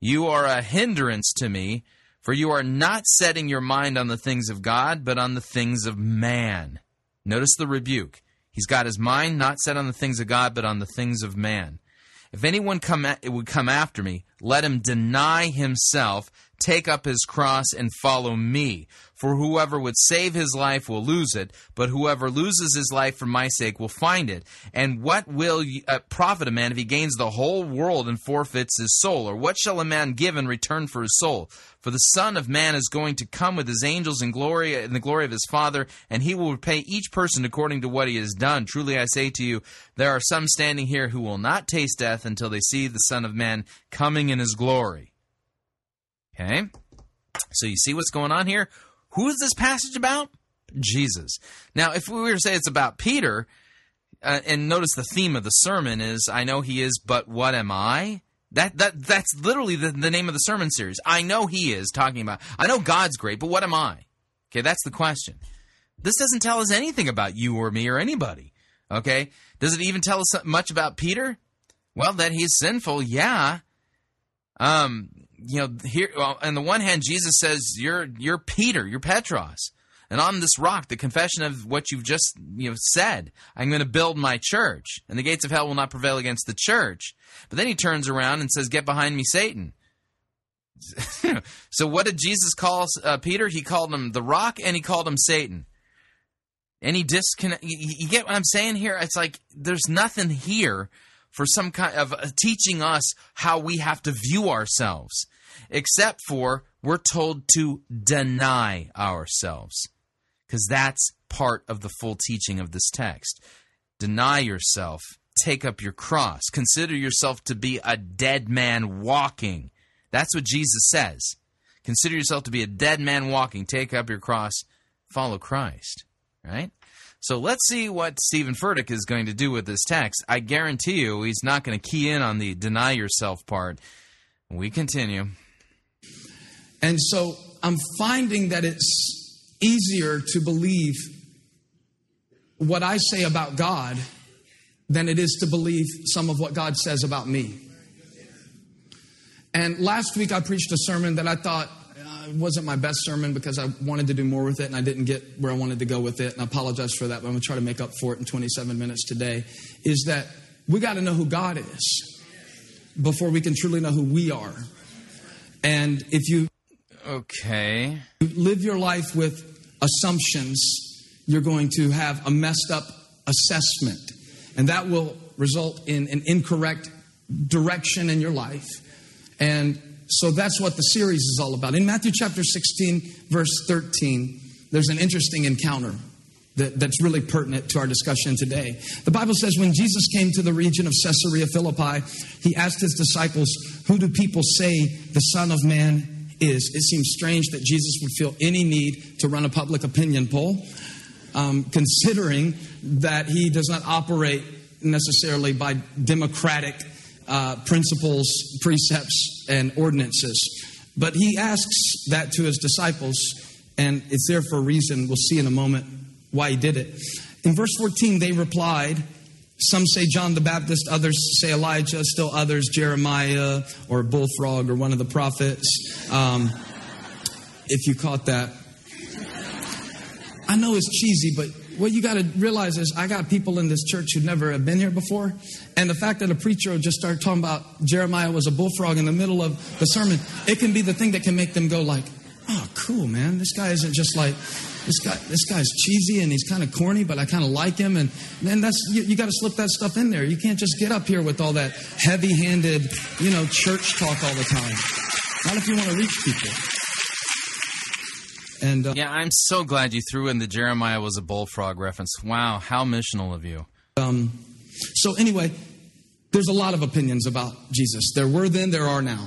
You are a hindrance to me, for you are not setting your mind on the things of God, but on the things of man. Notice the rebuke. He's got his mind not set on the things of God, but on the things of man. If anyone come at, it would come after me, let him deny himself, take up his cross, and follow me. For whoever would save his life will lose it, but whoever loses his life for my sake will find it. And what will uh, profit a man if he gains the whole world and forfeits his soul? Or what shall a man give in return for his soul? For the Son of Man is going to come with his angels in glory, in the glory of his Father, and he will repay each person according to what he has done. Truly I say to you, there are some standing here who will not taste death until they see the Son of Man coming in his glory. Okay? So you see what's going on here? Who is this passage about? Jesus. Now, if we were to say it's about Peter, uh, and notice the theme of the sermon is, I know he is, but what am I? That that That's literally the, the name of the sermon series. I know he is talking about, I know God's great, but what am I? Okay, that's the question. This doesn't tell us anything about you or me or anybody, okay? Does it even tell us much about Peter? Well, that he's sinful, yeah. Um, you know, here well, on the one hand, Jesus says, you're you're Peter, you're Petros. And on this rock, the confession of what you've just you know said, I'm going to build my church, and the gates of hell will not prevail against the church. But then he turns around and says, get behind me, Satan. So what did Jesus call uh, Peter? He called him the rock, and he called him Satan. And he disconnect. You, you get what I'm saying here? It's like there's nothing here for some kind of uh, teaching us how we have to view ourselves, except for we're told to deny ourselves. Because that's part of the full teaching of this text. Deny yourself. Take up your cross. Consider yourself to be a dead man walking. That's what Jesus says. Consider yourself to be a dead man walking. Take up your cross. Follow Christ. Right? So let's see what Stephen Furtick is going to do with this text. I guarantee you he's not going to key in on the deny yourself part. We continue. And so I'm finding that it's easier to believe what I say about God than it is to believe some of what God says about me. And last week I preached a sermon that I thought uh, wasn't my best sermon because I wanted to do more with it and I didn't get where I wanted to go with it. And I apologize for that, but I'm going to try to make up for it in twenty-seven minutes today. Is that we got to know who God is before we can truly know who we are. And if you okay. live your life with assumptions, you're going to have a messed up assessment, and that will result in an incorrect direction in your life. And so that's what the series is all about. In Matthew chapter sixteen, verse thirteen, there's an interesting encounter that, that's really pertinent to our discussion today. The Bible says, when Jesus came to the region of Caesarea Philippi, he asked his disciples, who do people say the Son of Man is? It seems strange that Jesus would feel any need to run a public opinion poll, um, considering that he does not operate necessarily by democratic uh, principles, precepts, and ordinances. But he asks that to his disciples, and it's there for a reason. We'll see in a moment why he did it. In verse fourteen, they replied, some say John the Baptist, others say Elijah, still others Jeremiah or Bullfrog or one of the prophets. Um, if you caught that. I know it's cheesy, but what you got to realize is I got people in this church who never have been here before. And the fact that a preacher will just start talking about Jeremiah was a bullfrog in the middle of the sermon, it can be the thing that can make them go like, oh, cool, man. This guy isn't just like... This guy, this guy's cheesy and he's kind of corny, but I kind of like him. And then that's you, you got to slip that stuff in there. You can't just get up here with all that heavy-handed, you know, church talk all the time. Not if you want to reach people. And uh, yeah, I'm so glad you threw in the Jeremiah was a bullfrog reference. Wow, how missional of you. Um. So anyway, there's a lot of opinions about Jesus. There were then, there are now.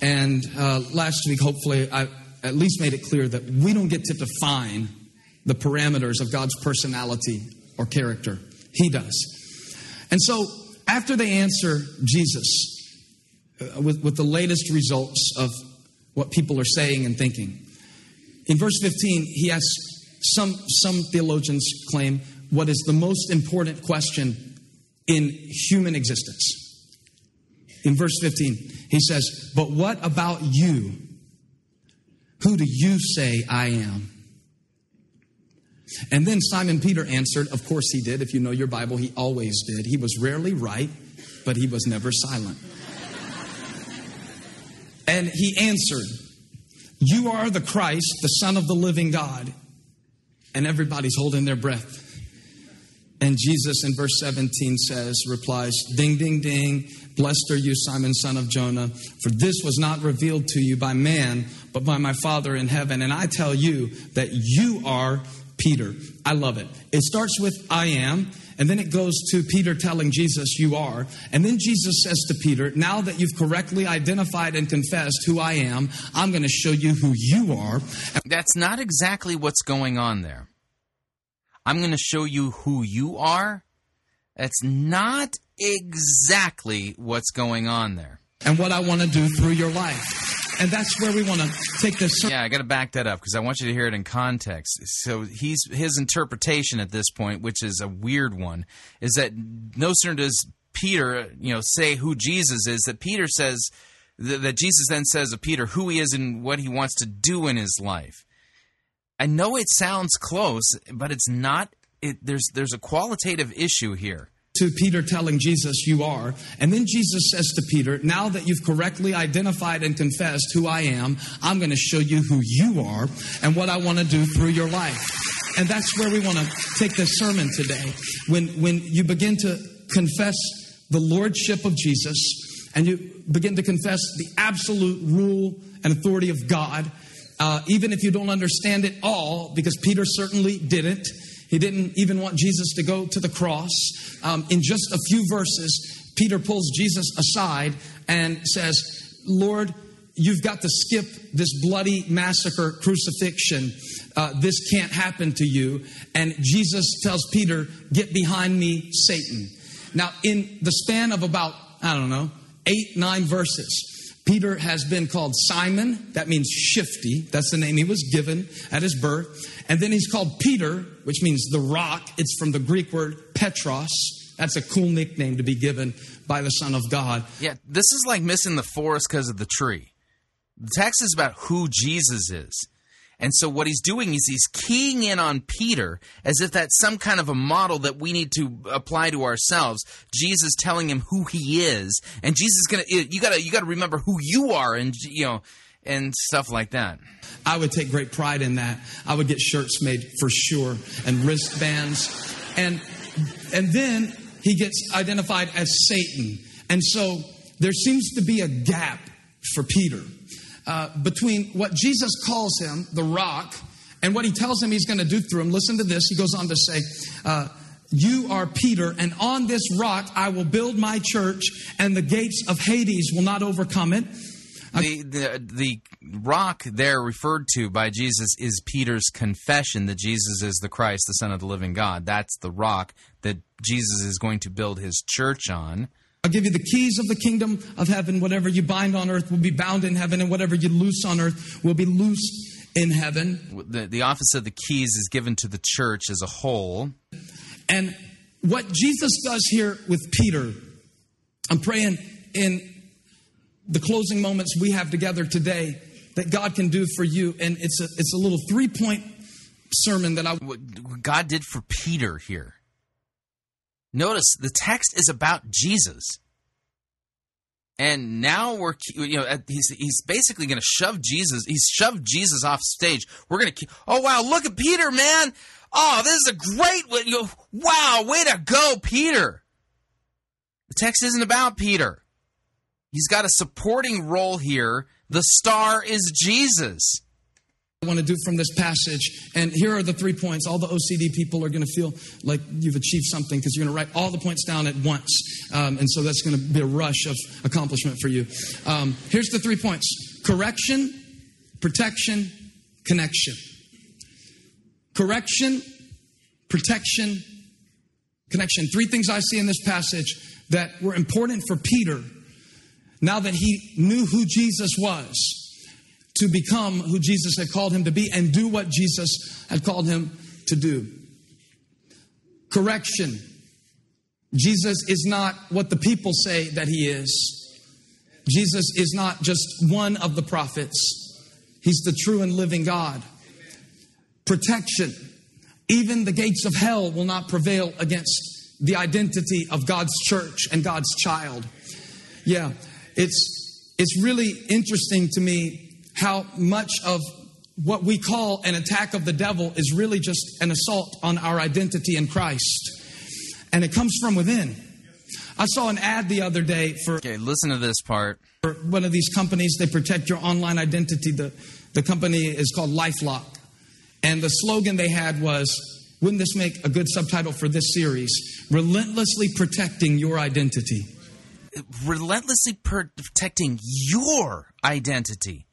And uh, last week, hopefully, I. at least made it clear that we don't get to define the parameters of God's personality or character. He does. And so after they answer Jesus uh, with, with the latest results of what people are saying and thinking, in verse fifteen, he asks, some, some theologians claim, what is the most important question in human existence? In verse fifteen, he says, but what about you? Who do you say I am? And then Simon Peter answered, of course he did. If you know your Bible, he always did. He was rarely right, but he was never silent. And he answered, you are the Christ, the Son of the living God. And everybody's holding their breath. And Jesus in verse seventeen says, replies, ding, ding, ding, blessed are you, Simon, son of Jonah, for this was not revealed to you by man, but by my Father in heaven. And I tell you that you are Peter. I love it. It starts with I am, and then it goes to Peter telling Jesus, you are. And then Jesus says to Peter, now that you've correctly identified and confessed who I am, I'm going to show you who you are. That's not exactly what's going on there. I'm going to show you who you are. That's not exactly what's going on there. And what I want to do through your life. And that's where we want to take this. Yeah, I got to back that up because I want you to hear it in context. So he's his interpretation at this point, which is a weird one, is that no sooner does Peter, you know, say who Jesus is, that Peter says that Jesus then says of Peter who he is and what he wants to do in his life. I know it sounds close, but it's not. It, there's there's a qualitative issue here. To Peter telling Jesus, you are. And then Jesus says to Peter, now that you've correctly identified and confessed who I am, I'm going to show you who you are and what I want to do through your life. And that's where we want to take this sermon today. When, when you begin to confess the lordship of Jesus and you begin to confess the absolute rule and authority of God, uh, even if you don't understand it all, because Peter certainly didn't. He didn't even want Jesus to go to the cross. Um, in just a few verses, Peter pulls Jesus aside and says, Lord, you've got to skip this bloody massacre, crucifixion. Uh, this can't happen to you. And Jesus tells Peter, get behind me, Satan. Now, in the span of about, I don't know, eight, nine verses, Peter has been called Simon. That means shifty. That's the name he was given at his birth. And then he's called Peter, which means the rock. It's from the Greek word Petros. That's a cool nickname to be given by the Son of God. Yeah, this is like missing the forest because of the tree. The text is about who Jesus is. And so what he's doing is he's keying in on Peter as if that's some kind of a model that we need to apply to ourselves. Jesus telling him who he is, and Jesus is gonna you gotta you gotta remember who you are, and you know, and stuff like that. I would take great pride in that. I would get shirts made for sure, and wristbands, and and then he gets identified as Satan, and so there seems to be a gap for Peter. Uh, between what Jesus calls him, the rock, and what he tells him he's going to do through him. Listen to this. He goes on to say, uh, you are Peter, and on this rock I will build my church, and the gates of Hades will not overcome it. Uh, the, the, the rock there referred to by Jesus is Peter's confession that Jesus is the Christ, the Son of the living God. That's the rock that Jesus is going to build his church on. I'll give you the keys of the kingdom of heaven. Whatever you bind on earth will be bound in heaven, and whatever you loose on earth will be loose in heaven. The, the office of the keys is given to the church as a whole. And what Jesus does here with Peter, I'm praying in the closing moments we have together today that God can do for you. And it's a, it's a little three-point sermon that I... What God did for Peter here. Notice the text is about Jesus, and now we're you know he's he's basically going to shove Jesus. He's shoved Jesus off stage. We're going to oh wow look at Peter, man. Oh, this is a great one. You know, wow, way to go, Peter. The text isn't about Peter. He's got a supporting role here. The star is Jesus. I want to do from this passage, and here are the three points. All the O C D people are going to feel like you've achieved something because you're going to write all the points down at once, um, and so that's going to be a rush of accomplishment for you. Um, here's the three points: correction, protection, connection. Correction, protection, connection. Three things I see in this passage that were important for Peter now that he knew who Jesus was, to become who Jesus had called him to be and do what Jesus had called him to do. Correction. Jesus is not what the people say that he is. Jesus is not just one of the prophets. He's the true and living God. Protection. Even the gates of hell will not prevail against the identity of God's church and God's child. Yeah, it's, it's really interesting to me how much of what we call an attack of the devil is really just an assault on our identity in Christ. And it comes from within. I saw an ad the other day for... Okay, listen to this part. For one of these companies, they protect your online identity. The, the company is called LifeLock. And the slogan they had was, wouldn't this make a good subtitle for this series? Relentlessly Protecting Your Identity. Relentlessly protecting your identity.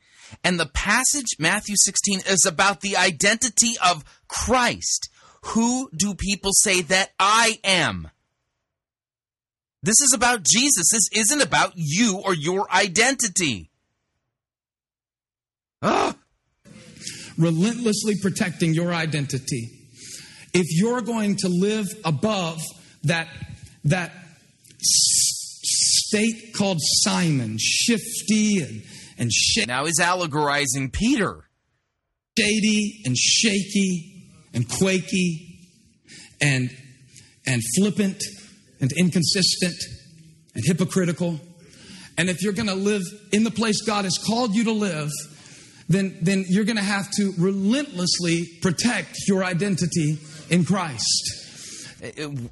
And the passage, Matthew sixteen, is about the identity of Christ. Who do people say that I am? This is about Jesus. This isn't about you or your identity. Ah! Relentlessly protecting your identity. If you're going to live above that, that state called Simon, shifty and, and shaky. Now he's allegorizing Peter. Shady and shaky and quaky and, and flippant and inconsistent and hypocritical. And if you're going to live in the place God has called you to live, then, then you're going to have to relentlessly protect your identity in Christ.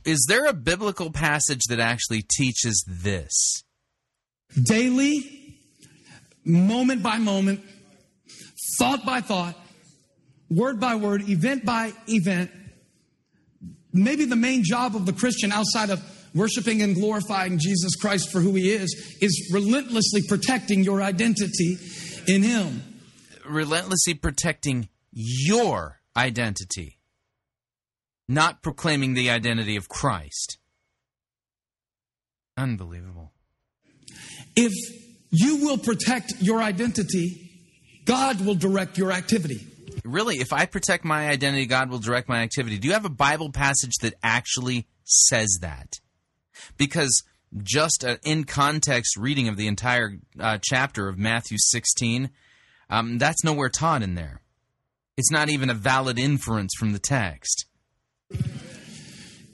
Is there a biblical passage that actually teaches this? Daily, moment by moment, thought by thought, word by word, event by event, maybe the main job of the Christian outside of worshiping and glorifying Jesus Christ for who he is, is relentlessly protecting your identity in him. Relentlessly protecting your identity. Not proclaiming the identity of Christ. Unbelievable. If you will protect your identity, God will direct your activity. Really, if I protect my identity, God will direct my activity. Do you have a Bible passage that actually says that? Because just an in-context reading of the entire uh, chapter of Matthew sixteen, um, that's nowhere taught in there. It's not even a valid inference from the text.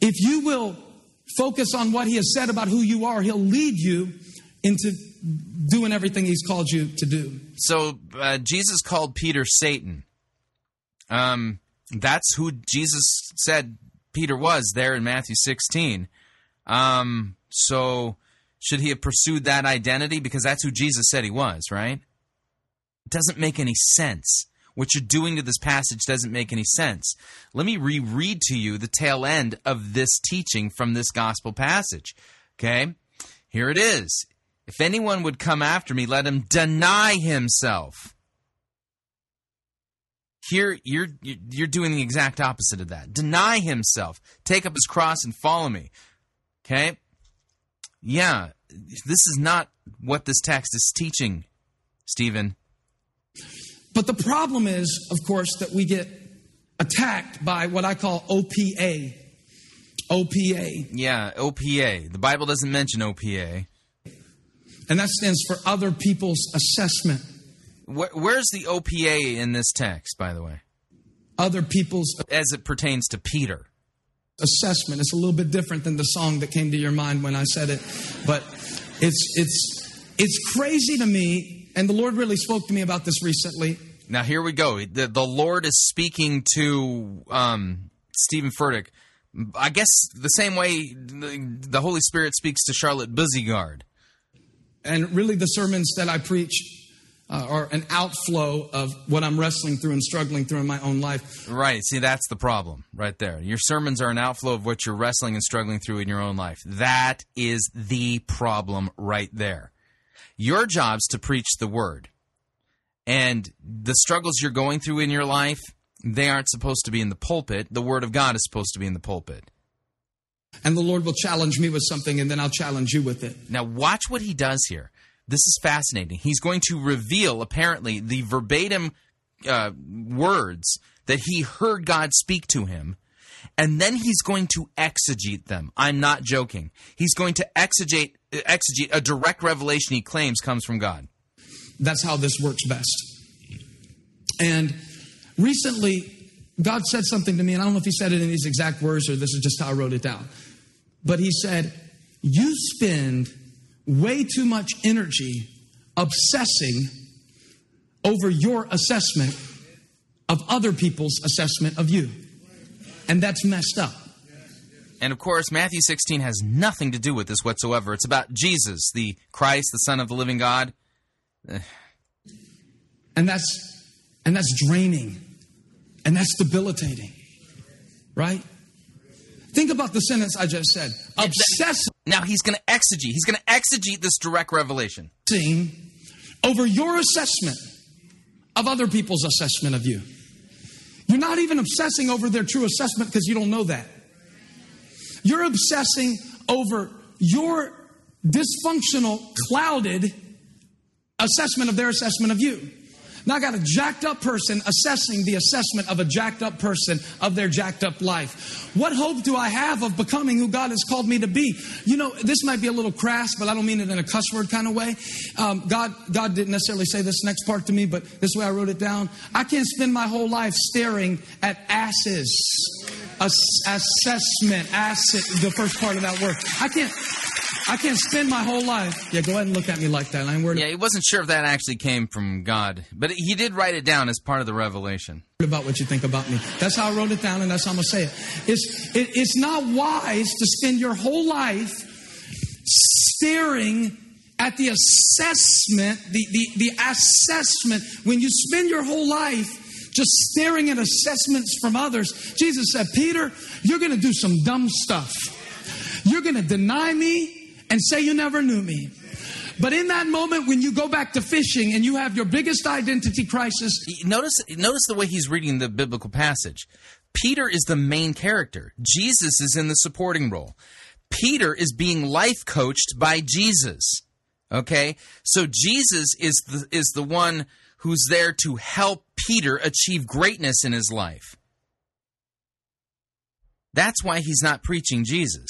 If you will focus on what he has said about who you are, he'll lead you into doing everything he's called you to do. So uh, Jesus called Peter Satan. Um, that's who Jesus said Peter was there in Matthew sixteen. Um, so should he have pursued that identity? Because that's who Jesus said he was, right? It doesn't make any sense. What you're doing to this passage doesn't make any sense. Let me reread to you the tail end of this teaching from this gospel passage. Okay? Here it is. If anyone would come after me, let him deny himself. Here, you're, you're doing the exact opposite of that. Deny himself. Take up his cross and follow me. Okay? Yeah, this is not what this text is teaching, Stephen. But the problem is, of course, that we get attacked by what I call O P A. O P A. Yeah, O P A. The Bible doesn't mention O P A. And that stands for other people's assessment. Where, where's the O P A in this text, by the way? Other people's... As it pertains to Peter. Assessment. It's a little bit different than the song that came to your mind when I said it. But it's it's it's crazy to me. And the Lord really spoke to me about this recently. Now, here we go. The, the Lord is speaking to um, Stephen Furtick. I guess the same way the, the Holy Spirit speaks to Charlotte Beuzegard. And really the sermons that I preach uh, are an outflow of what I'm wrestling through and struggling through in my own life. Right. See, that's the problem right there. Your sermons are an outflow of what you're wrestling and struggling through in your own life. That is the problem right there. Your job's to preach the word. And the struggles you're going through in your life, they aren't supposed to be in the pulpit. The word of God is supposed to be in the pulpit. And the Lord will challenge me with something, and then I'll challenge you with it. Now watch what he does here. This is fascinating. He's going to reveal, apparently, the verbatim uh, words that he heard God speak to him. And then he's going to exegete them. I'm not joking. He's going to exegete, exegete a direct revelation he claims comes from God. That's how this works best. And recently, God said something to me, and I don't know if he said it in these exact words or this is just how I wrote it down. But he said, you spend way too much energy obsessing over your assessment of other people's assessment of you. And that's messed up. And of course, Matthew sixteen has nothing to do with this whatsoever. It's about Jesus, the Christ, the Son of the living God. And that's and that's draining. And that's debilitating, right? Think about the sentence I just said. Obsessing. Now he's going to exegete. He's going to exegete this direct revelation. Over your assessment of other people's assessment of you. You're not even obsessing over their true assessment because you don't know that. You're obsessing over your dysfunctional, clouded assessment of their assessment of you. Now I got a jacked up person assessing the assessment of a jacked up person of their jacked up life. What hope do I have of becoming who God has called me to be? You know, this might be a little crass, but I don't mean it in a cuss word kind of way. Um, God, God didn't necessarily say this next part to me, but this way I wrote it down. I can't spend my whole life staring at asses. Ass- assessment, asset, the first part of that word. I can't. I can't spend my whole life. Yeah, go ahead and look at me like that. I ain't worried. Yeah, he wasn't sure if that actually came from God, but he did write it down as part of the revelation. About what you think about me. That's how I wrote it down, and that's how I'm gonna say it. It's it, it's not wise to spend your whole life staring at the assessment, the the the assessment. When you spend your whole life just staring at assessments from others, Jesus said, "Peter, you're gonna do some dumb stuff. You're gonna deny me." And say you never knew me. But in that moment when you go back to fishing and you have your biggest identity crisis. Notice, notice the way he's reading the biblical passage. Peter is the main character. Jesus is in the supporting role. Peter is being life coached by Jesus. Okay? So Jesus is the, is the one who's there to help Peter achieve greatness in his life. That's why he's not preaching Jesus.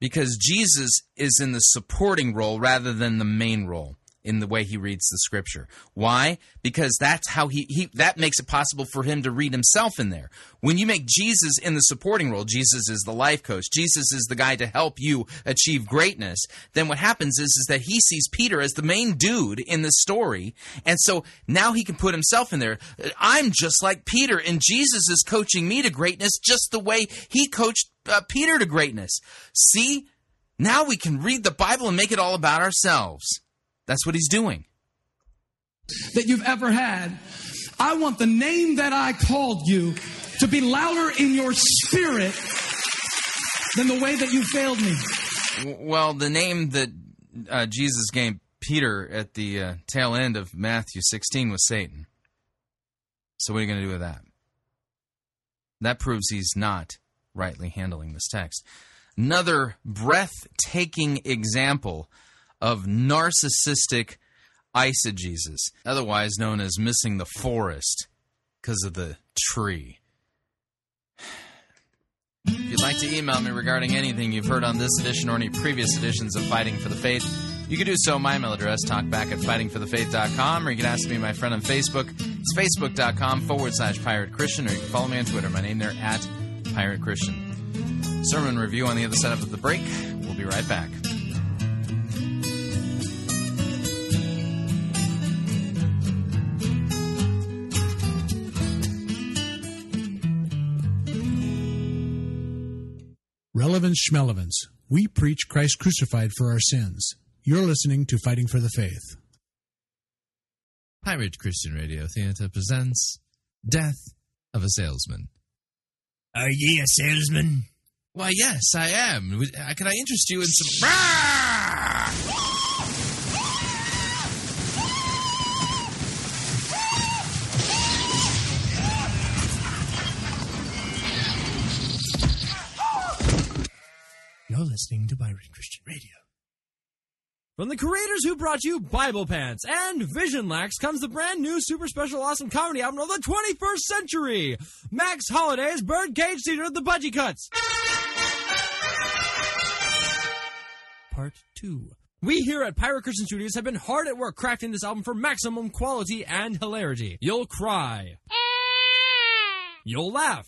Because Jesus is in the supporting role rather than the main role in the way he reads the scripture. Why? Because that's how he, he that makes it possible for him to read himself in there. When you make Jesus in the supporting role, Jesus is the life coach, Jesus is the guy to help you achieve greatness, then what happens is, is that he sees Peter as the main dude in the story, and so now he can put himself in there. I'm just like Peter, and Jesus is coaching me to greatness just the way he coached uh, Peter to greatness. See? Now we can read the Bible and make it all about ourselves. That's what he's doing. That you've ever had. I want the name that I called you to be louder in your spirit than the way that you failed me. Well, the name that uh, Jesus gave Peter at the uh, tail end of Matthew sixteen was Satan. So what are you going to do with that? That proves he's not rightly handling this text. Another breathtaking example of narcissistic eisegesis, otherwise known as missing the forest because of the tree. If you'd like to email me regarding anything you've heard on this edition or any previous editions of Fighting for the Faith, you can do so. My email address, talkback at fighting for the faith dot com, or you can ask me, my friend, on Facebook. It's facebook.com forward slash Pirate Christian, or you can follow me on Twitter. My name there, at Pirate Christian. Sermon review on the other side of the break. We'll be right back. Relevance Schmelevance. We preach Christ crucified for our sins. You're listening to Fighting for the Faith. Pirate Christian Radio Theater presents Death of a Salesman. Are ye a salesman? Why, yes, I am. Can I interest you in some... You're listening to Pirate Christian Radio. From the creators who brought you Bible Pants and Vision Lax comes the brand new super special awesome comedy album of the twenty-first century. Max Holliday's Birdcage Theater of the Budgie Cuts. Part two. We here at Pirate Christian Studios have been hard at work crafting this album for maximum quality and hilarity. You'll cry. You'll laugh.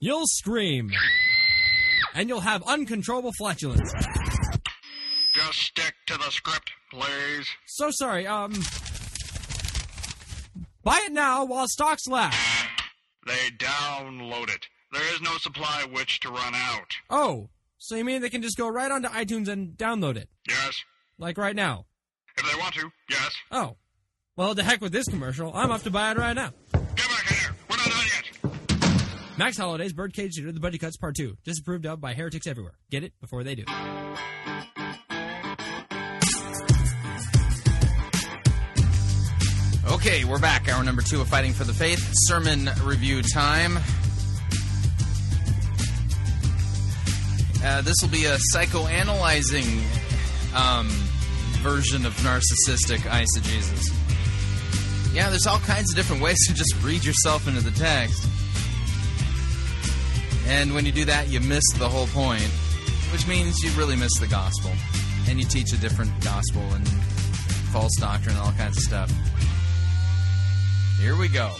You'll scream. And you'll have uncontrollable flatulence. Just stick to the script, please. So sorry, um... buy it now while stocks last. They download it. There is no supply which to run out. Oh, so you mean they can just go right onto iTunes and download it? Yes. Like right now? If they want to, yes. Oh. Well, the heck with this commercial. I'm off to buy it right now. Get back in here. We're not done Max Holliday's Birdcage to the Budget Cuts Part two. Disapproved of by heretics everywhere. Get it before they do. Okay, we're back. Hour number two of Fighting for the Faith. Sermon review time. Uh, this will be a psychoanalyzing um, version of narcissistic eisegesis. Yeah, there's all kinds of different ways to just read yourself into the text. And when you do that, you miss the whole point, which means you really miss the gospel. And you teach a different gospel and false doctrine and all kinds of stuff. Here we go.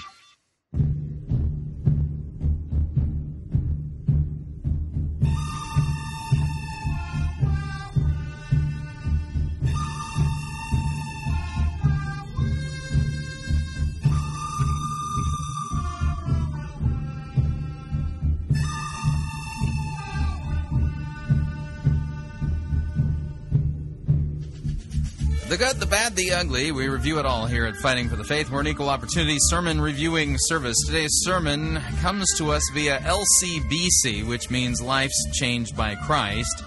The good, the bad, the ugly. We review it all here at Fighting for the Faith. We're an equal opportunity sermon reviewing service. Today's sermon comes to us via L C B C, which means Life's Changed by Christ.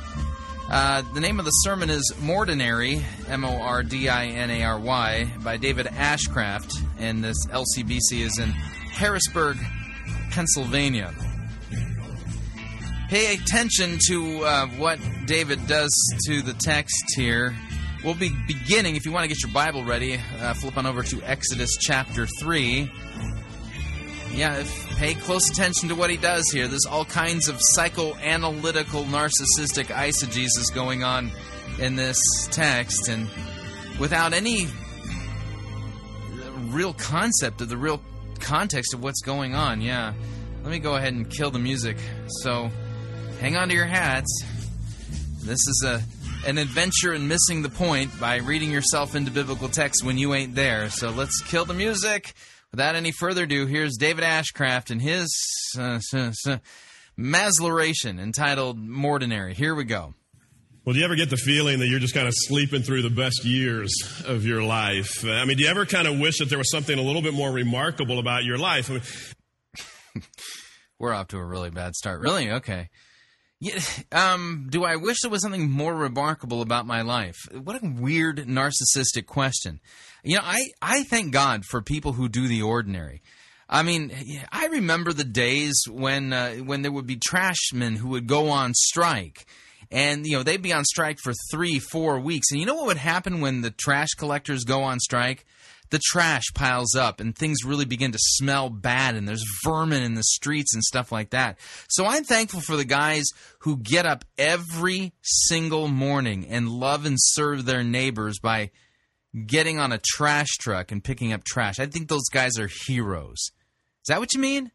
Uh, the name of the sermon is Mordinary, M O R D I N A R Y, by David Ashcraft. And this L C B C is in Harrisburg, Pennsylvania. Pay attention to uh, what David does to the text here. We'll be beginning, if you want to get your Bible ready, uh, flip on over to Exodus chapter three. Yeah, if, pay close attention to what he does here. There's all kinds of psychoanalytical, narcissistic eisegesis going on in this text. And without any real concept of the real context of what's going on, yeah. Let me go ahead and kill the music. So hang on to your hats. This is a... an adventure in missing the point by reading yourself into biblical text when you ain't there. So let's kill the music. Without any further ado, here's David Ashcraft and his uh, uh, uh, masluration entitled Mordinary. Here we go. Well, do you ever get the feeling that you're just kind of sleeping through the best years of your life? I mean, do you ever kind of wish that there was something a little bit more remarkable about your life? I mean... We're off to a really bad start. Really? Okay. Yeah, um, do I wish there was something more remarkable about my life? What a weird narcissistic question. You know, I, I thank God for people who do the ordinary. I mean, I remember the days when uh, when there would be trashmen who would go on strike. And, you know, they'd be on strike for three, four weeks. And you know what would happen when the trash collectors go on strike? The trash piles up and things really begin to smell bad and there's vermin in the streets and stuff like that. So I'm thankful for the guys who get up every single morning and love and serve their neighbors by getting on a trash truck and picking up trash. I think those guys are heroes. Is that what you mean?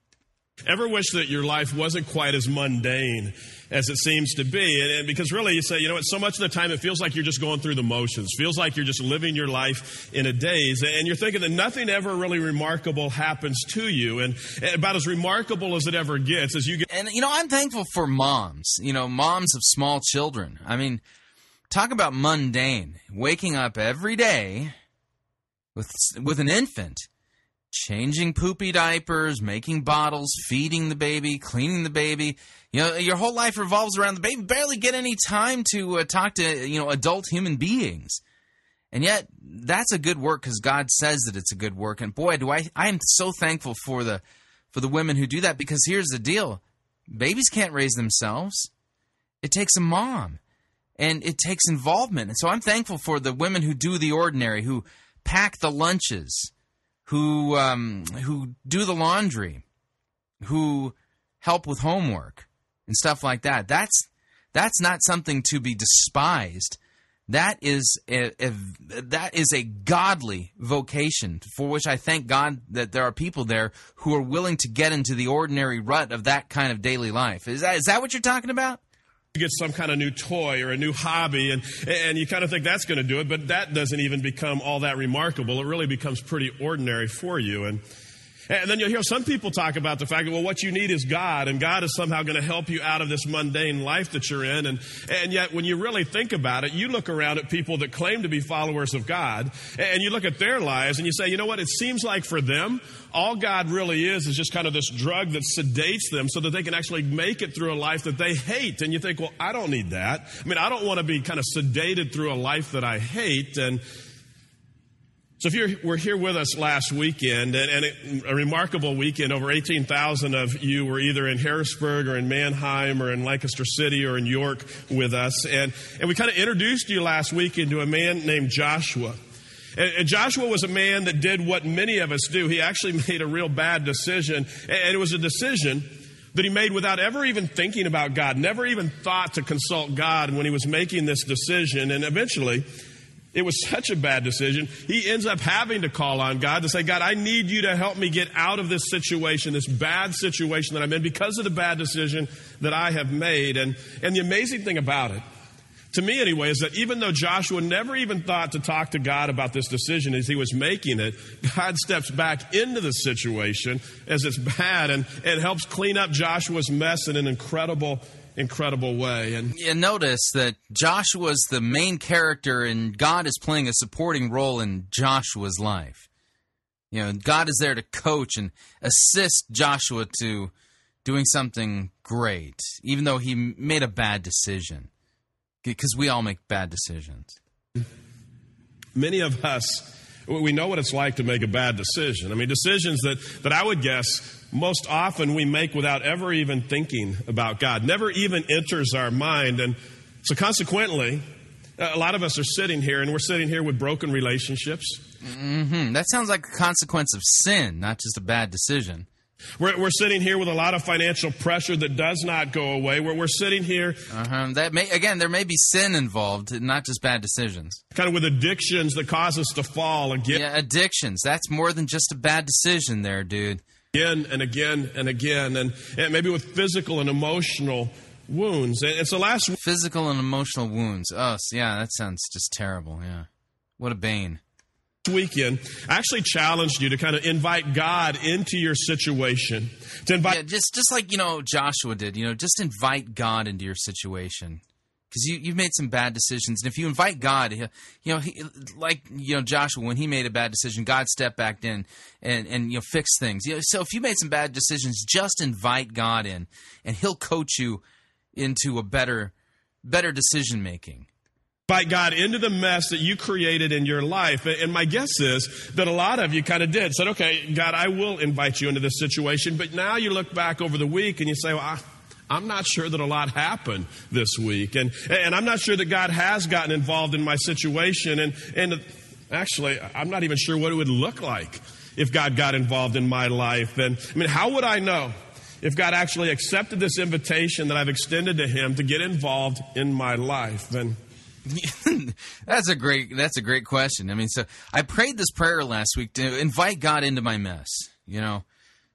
Ever wish that your life wasn't quite as mundane as it seems to be? And, and because really you say, you know what, so much of the time it feels like you're just going through the motions. Feels like you're just living your life in a daze. And you're thinking that nothing ever really remarkable happens to you. And, and about as remarkable as it ever gets as you get... And, you know, I'm thankful for moms. You know, moms of small children. I mean, talk about mundane. Waking up every day with with an infant... changing poopy diapers, making bottles, feeding the baby, cleaning the baby. You know, your whole life revolves around the baby. Barely get any time to uh, talk to, you know, adult human beings. And yet, that's a good work because God says that it's a good work. And boy, do I, I am so thankful for the, for the women who do that, because here's the deal. Babies can't raise themselves. It takes a mom. And it takes involvement. And so I'm thankful for the women who do the ordinary, who pack the lunches, who um, who do the laundry, who help with homework and stuff like that. That's that's not something to be despised. That is a, a, that is a godly vocation, for which I thank God that there are people there who are willing to get into the ordinary rut of that kind of daily life. Is that is that what you're talking about? You get some kind of new toy or a new hobby, and and you kind of think that's going to do it, but that doesn't even become all that remarkable. It really becomes pretty ordinary for you. And And then you'll hear some people talk about the fact that, well, what you need is God, and God is somehow going to help you out of this mundane life that you're in. And, and yet, when you really think about it, you look around at people that claim to be followers of God, and you look at their lives, and you say, you know what, it seems like for them, all God really is is just kind of this drug that sedates them so that they can actually make it through a life that they hate. And you think, well, I don't need that. I mean, I don't want to be kind of sedated through a life that I hate. And so if you were here with us last weekend, and, and it, a remarkable weekend, over eighteen thousand of you were either in Harrisburg or in Manheim or in Lancaster City or in York with us. And, and we kind of introduced you last weekend to a man named Joshua. And Joshua was a man that did what many of us do. He actually made a real bad decision, and it was a decision that he made without ever even thinking about God, never even thought to consult God when he was making this decision. And eventually, it was such a bad decision, he ends up having to call on God to say, God, I need you to help me get out of this situation, this bad situation that I'm in because of the bad decision that I have made. And, and the amazing thing about it, to me anyway, is that even though Joshua never even thought to talk to God about this decision as he was making it, God steps back into the situation as it's bad and, and helps clean up Joshua's mess in an incredible, incredible way. And you notice that Joshua's the main character, and God is playing a supporting role in Joshua's life. You know, God is there to coach and assist Joshua to doing something great, even though he made a bad decision. Because we all make bad decisions. Many of us, we know what it's like to make a bad decision. I mean, decisions that, that I would guess most often we make without ever even thinking about God. Never even enters our mind. And so consequently, a lot of us are sitting here, and we're sitting here with broken relationships. Mm-hmm. That sounds like a consequence of sin, not just a bad decision. We're, we're sitting here with a lot of financial pressure that does not go away. We're, we're sitting here. Uh-huh. That may, again, there may be sin involved, not just bad decisions. Kind of with addictions that cause us to fall again. Yeah, addictions. That's more than just a bad decision there, dude. Again and again and again. And, and maybe with physical and emotional wounds. And, and so last week. Physical and emotional wounds. Oh, yeah, that sounds just terrible. Yeah. What a bane. Weekend, I actually challenged you to kind of invite God into your situation. To invite, yeah, just just like you know Joshua did. You know, just invite God into your situation because you you've made some bad decisions, and if you invite God, you know, he, like you know Joshua when he made a bad decision, God stepped back in and and you know fixed things. You know, so if you made some bad decisions, just invite God in, and He'll coach you into a better better decision making. Invite God into the mess that you created in your life. And my guess is that a lot of you kind of did. Said, okay, God, I will invite you into this situation. But now you look back over the week and you say, well, I, I'm not sure that a lot happened this week. And, and I'm not sure that God has gotten involved in my situation. And, and actually, I'm not even sure what it would look like if God got involved in my life. And I mean, how would I know if God actually accepted this invitation that I've extended to Him to get involved in my life? And that's a great that's a great question. I mean, so I prayed this prayer last week to invite God into my mess. You know,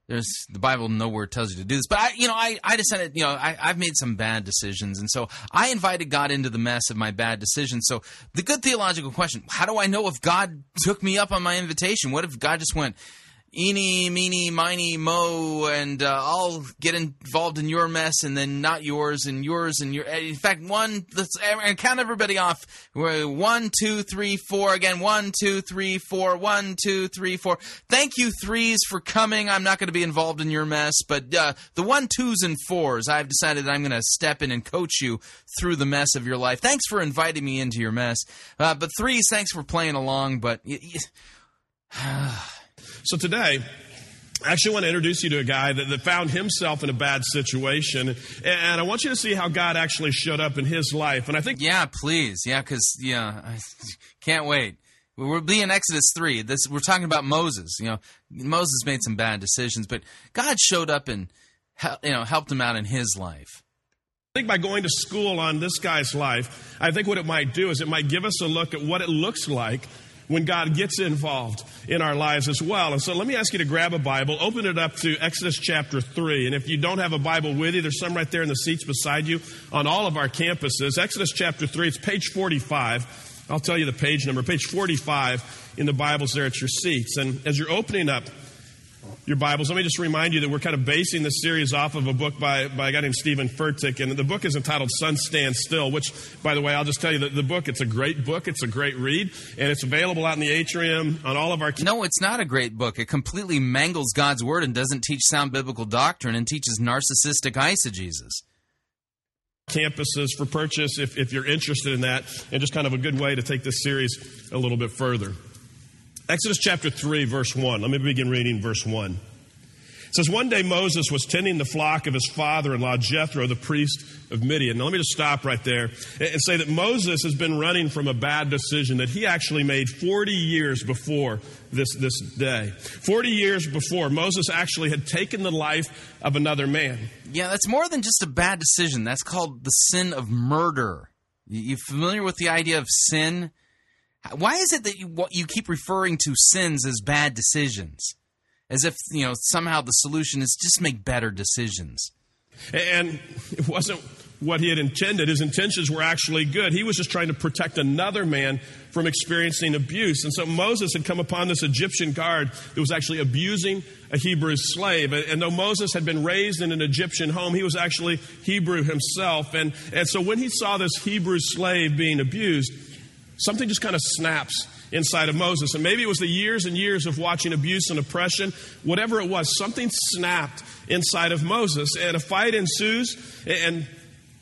there's the Bible nowhere tells you to do this, but I, you know, I, I decided, you know, I, I've made some bad decisions, and so I invited God into the mess of my bad decisions. So the good theological question: how do I know if God took me up on my invitation? What if God just went, eeny, meeny, miny, moe, and uh, I'll get involved in your mess, and then not yours, and yours, and your. In fact, one, let's count everybody off. One, two, three, four. Again, one, two, three, four. One, two, three, four. Thank you, threes, for coming. I'm not going to be involved in your mess, but uh, the one, twos, and fours, I've decided that I'm going to step in and coach you through the mess of your life. Thanks for inviting me into your mess. Uh, but threes, thanks for playing along, but. Y- y- So today, I actually want to introduce you to a guy that, that found himself in a bad situation, and, and I want you to see how God actually showed up in his life. And I think, yeah, please, yeah, because yeah, I can't wait. We'll be in Exodus three. This we're talking about Moses. You know, Moses made some bad decisions, but God showed up and you know helped him out in his life. I think by going to school on this guy's life, I think what it might do is it might give us a look at what it looks like when God gets involved in our lives as well. And so let me ask you to grab a Bible, open it up to Exodus chapter three. And if you don't have a Bible with you, there's some right there in the seats beside you on all of our campuses. Exodus chapter three, it's page forty-five. I'll tell you the page number. Page forty-five in the Bibles there at your seats. And as you're opening up your Bibles. Let me just remind you that we're kind of basing this series off of a book by, by a guy named Stephen Furtick, and the book is entitled Sun Stand Still, which, by the way, I'll just tell you that the book, it's a great book, it's a great read, and it's available out in the atrium on all of our... No, it's not a great book. It completely mangles God's Word and doesn't teach sound biblical doctrine and teaches narcissistic eisegesis. Campuses for purchase if, if you're interested in that, and just kind of a good way to take this series a little bit further. Exodus chapter three, verse one. Let me begin reading verse one. It says, one day Moses was tending the flock of his father-in-law, Jethro, the priest of Midian. Now, let me just stop right there and say that Moses has been running from a bad decision that he actually made forty years before this, this day. forty years before, Moses actually had taken the life of another man. Yeah, that's more than just a bad decision. That's called the sin of murder. You familiar with the idea of sin? Why is it that you, you keep referring to sins as bad decisions? As if, you know, somehow the solution is just make better decisions. And it wasn't what he had intended. His intentions were actually good. He was just trying to protect another man from experiencing abuse. And so Moses had come upon this Egyptian guard that was actually abusing a Hebrew slave. And though Moses had been raised in an Egyptian home, he was actually Hebrew himself. And, and so when he saw this Hebrew slave being abused, something just kind of snaps inside of Moses. And maybe it was the years and years of watching abuse and oppression. Whatever it was, something snapped inside of Moses. And a fight ensues. And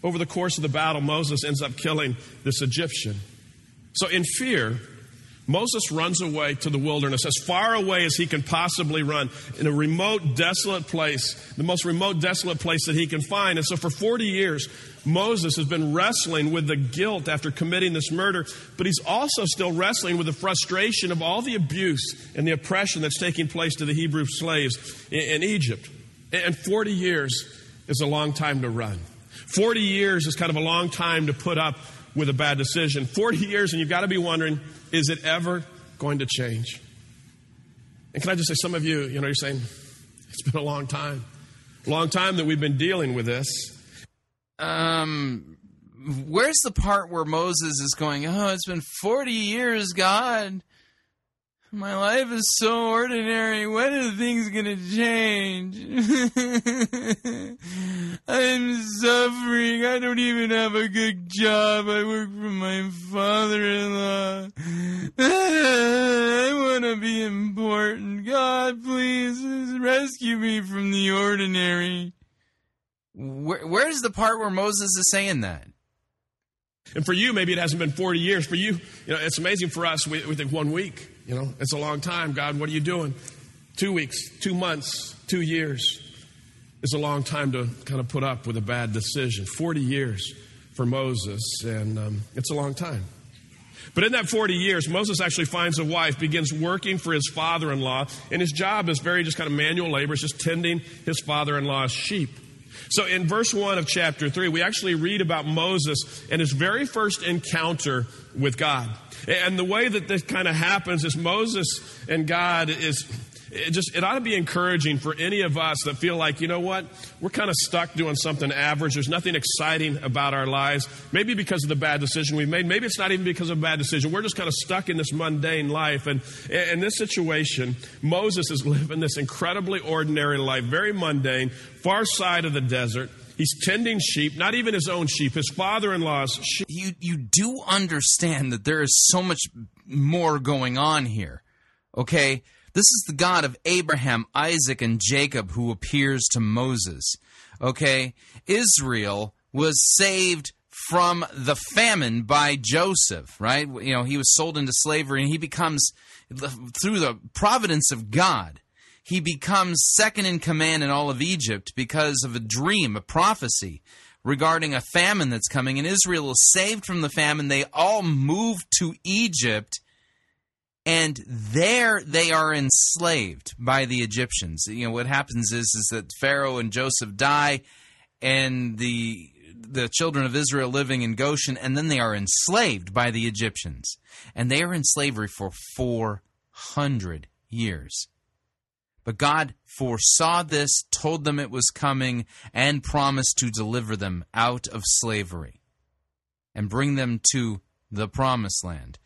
over the course of the battle, Moses ends up killing this Egyptian. So in fear, Moses runs away to the wilderness, as far away as he can possibly run, in a remote, desolate place, the most remote, desolate place that he can find. And so for forty years, Moses has been wrestling with the guilt after committing this murder, but he's also still wrestling with the frustration of all the abuse and the oppression that's taking place to the Hebrew slaves in, in Egypt. And forty years is a long time to run. forty years is kind of a long time to put up with a bad decision. forty years, and you've got to be wondering, is it ever going to change? And can I just say, some of you, you know, you're saying, it's been a long time. Long time that we've been dealing with this. Um, where's the part where Moses is going, oh, it's been forty years, God. My life is so ordinary. When are things going to change? I'm suffering. I don't even have a good job. I work for my father-in-law. I want to be important. God, please rescue me from the ordinary. Where, where's the part where Moses is saying that? And for you, maybe it hasn't been forty years. For you, you know, it's amazing for us. We, we think one week. You know, it's a long time. God, what are you doing? Two weeks, two months, two years. It's a long time to kind of put up with a bad decision. forty years for Moses, and um, it's a long time. But in that forty years, Moses actually finds a wife, begins working for his father-in-law, and his job is very just kind of manual labor. It's just tending his father-in-law's sheep. So in verse one of chapter three, we actually read about Moses and his very first encounter with God. And the way that this kind of happens is Moses and God is it just, it ought to be encouraging for any of us that feel like, you know what, we're kind of stuck doing something average. There's nothing exciting about our lives. Maybe because of the bad decision we've made. Maybe it's not even because of a bad decision. We're just kind of stuck in this mundane life. And in this situation, Moses is living this incredibly ordinary life, very mundane, far side of the desert. He's tending sheep, not even his own sheep, his father-in-law's sheep. You, you do understand that there is so much more going on here, okay? This is the God of Abraham, Isaac, and Jacob who appears to Moses, okay? Israel was saved from the famine by Joseph, right? You know, he was sold into slavery, and he becomes, through the providence of God, he becomes second in command in all of Egypt because of a dream, a prophecy regarding a famine that's coming. And Israel is saved from the famine. They all move to Egypt, and there they are enslaved by the Egyptians. You know, what happens is, is that Pharaoh and Joseph die, and the the children of Israel living in Goshen, and then they are enslaved by the Egyptians. And they are in slavery for four hundred years. But God foresaw this, told them it was coming, and promised to deliver them out of slavery and bring them to the promised land.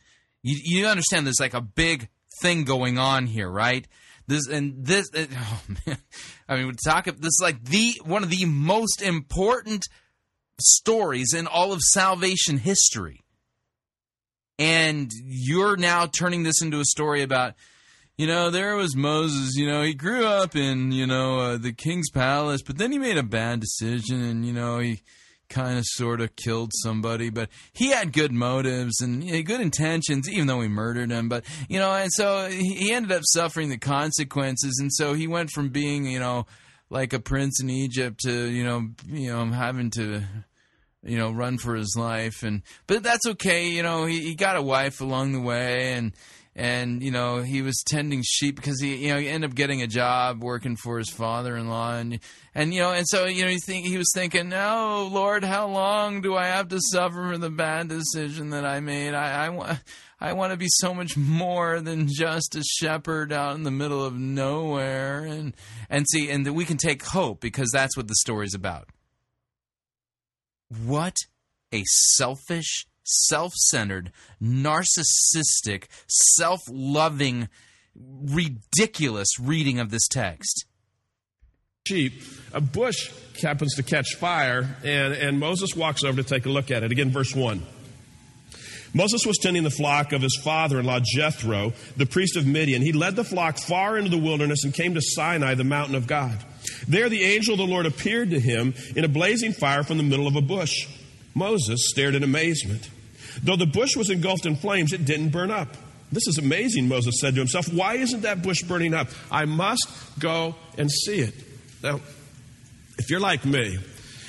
You, you understand there's like a big thing going on here, right? This and this, it, oh man, I mean, we talk. This is like the one of the most important stories in all of salvation history, and you're now turning this into a story about, you know, there was Moses. You know, he grew up in you know uh, the king's palace, but then he made a bad decision, and you know he kind of sort of killed somebody, but he had good motives and you know, good intentions, even though he murdered him. But, you know, and so he ended up suffering the consequences. And so he went from being, you know, like a prince in Egypt to, you know, you know, having to, you know, run for his life. And, but that's okay. You know, he, he got a wife along the way and, and, you know, he was tending sheep because he, you know, he ended up getting a job working for his father-in-law. And, and you know, and so, you know, he, think, he was thinking, oh, Lord, how long do I have to suffer for the bad decision that I made? I, I, wa- I want to be so much more than just a shepherd out in the middle of nowhere. And, and see, and that we can take hope because that's what the story's about. What a selfish, self-centered, narcissistic, self-loving, ridiculous reading of this text. Sheep, a bush happens to catch fire, and, and Moses walks over to take a look at it. Again, verse one. Moses was tending the flock of his father-in-law Jethro, the priest of Midian. He led the flock far into the wilderness and came to Sinai, the mountain of God. There the angel of the Lord appeared to him in a blazing fire from the middle of a bush. Moses stared in amazement. Though the bush was engulfed in flames, it didn't burn up. This is amazing, Moses said to himself. Why isn't that bush burning up? I must go and see it. Now, if you're like me,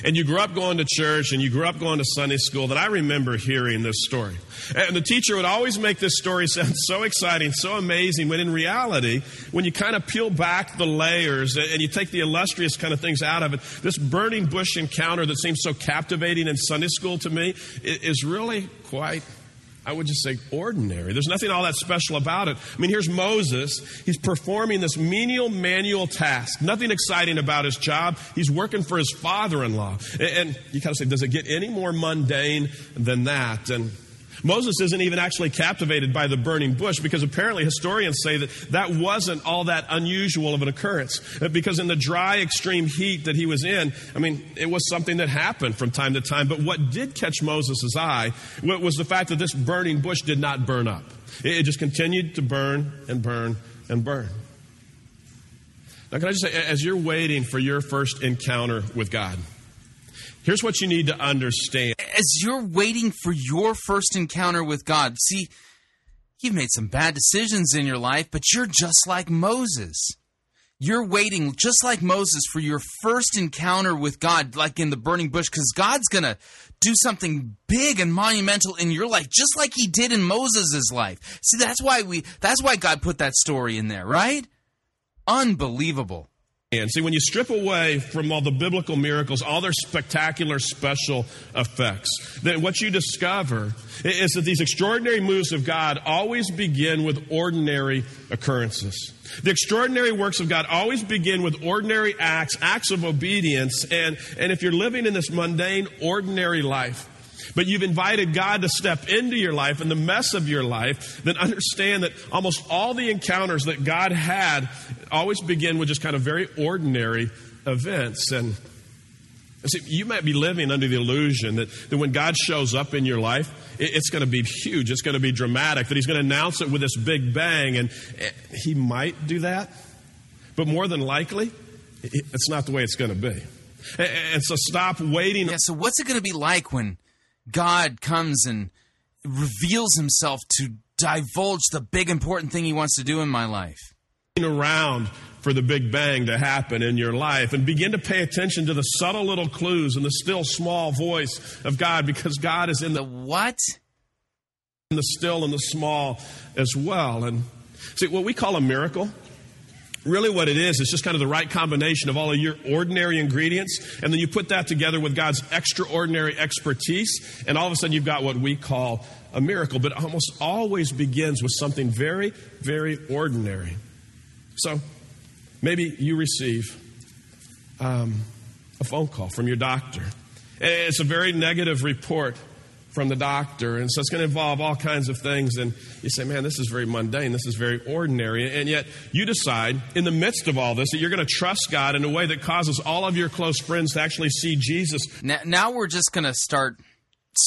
and you grew up going to church, and you grew up going to Sunday school, that I remember hearing this story. And the teacher would always make this story sound so exciting, so amazing, when in reality, when you kind of peel back the layers and you take the illustrious kind of things out of it, this burning bush encounter that seems so captivating in Sunday school to me is really quite, I would just say, ordinary. There's nothing all that special about it. I mean, here's Moses. He's performing this menial manual task. Nothing exciting about his job. He's working for his father-in-law. And you kind of say, does it get any more mundane than that? And Moses isn't even actually captivated by the burning bush because apparently historians say that that wasn't all that unusual of an occurrence because in the dry, extreme heat that he was in, I mean, it was something that happened from time to time. But what did catch Moses' eye was the fact that this burning bush did not burn up. It just continued to burn and burn and burn. Now, can I just say, as you're waiting for your first encounter with God, here's what you need to understand. As you're waiting for your first encounter with God, see, you've made some bad decisions in your life, but you're just like Moses. You're waiting just like Moses for your first encounter with God, like in the burning bush, because God's going to do something big and monumental in your life, just like he did in Moses' life. See, that's why we that's why God put that story in there, right? Unbelievable. See, when you strip away from all the biblical miracles, all their spectacular special effects, then what you discover is that these extraordinary moves of God always begin with ordinary occurrences. The extraordinary works of God always begin with ordinary acts, acts of obedience. And, and if you're living in this mundane, ordinary life, but you've invited God to step into your life and the mess of your life, then understand that almost all the encounters that God had always begin with just kind of very ordinary events. And see, you might be living under the illusion that, that when God shows up in your life, it, it's going to be huge, it's going to be dramatic, that he's going to announce it with this big bang. And he might do that, but more than likely, it's not the way it's going to be. And, and so stop waiting. Yeah, so what's it going to be like when God comes and reveals himself to divulge the big important thing he wants to do in my life? Around for the big bang to happen in your life and begin to pay attention to the subtle little clues and the still small voice of God because God is in the, the what? In the still and the small as well. And see, what we call a miracle, really what it is, it's just kind of the right combination of all of your ordinary ingredients, and then you put that together with God's extraordinary expertise, and all of a sudden you've got what we call a miracle. But it almost always begins with something very, very ordinary. So maybe you receive um, a phone call from your doctor. It's a very negative report from the doctor. And so it's going to involve all kinds of things. And you say, man, this is very mundane. This is very ordinary. And yet you decide in the midst of all this that you're going to trust God in a way that causes all of your close friends to actually see Jesus. Now, now we're just going to start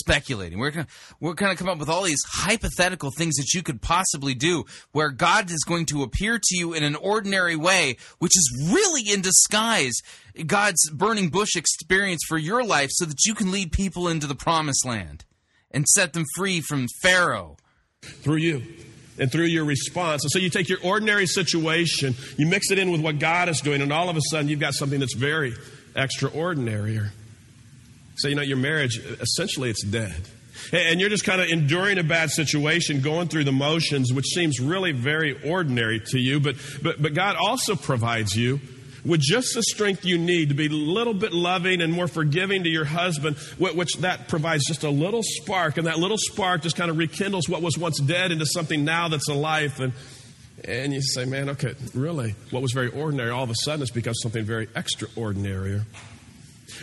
speculating. We're going we're going to come up with all these hypothetical things that you could possibly do where God is going to appear to you in an ordinary way, which is really in disguise God's burning bush experience for your life so that you can lead people into the promised land and set them free from Pharaoh. Through you. And through your response. And so you take your ordinary situation, you mix it in with what God is doing, and all of a sudden you've got something that's very extraordinary. So, you know, your marriage, essentially it's dead. And you're just kind of enduring a bad situation, going through the motions, which seems really very ordinary to you. But, but, but God also provides you with just the strength you need to be a little bit loving and more forgiving to your husband, which that provides just a little spark. And that little spark just kind of rekindles what was once dead into something now that's alive. And, and you say, man, okay, really, what was very ordinary all of a sudden has become something very extraordinary.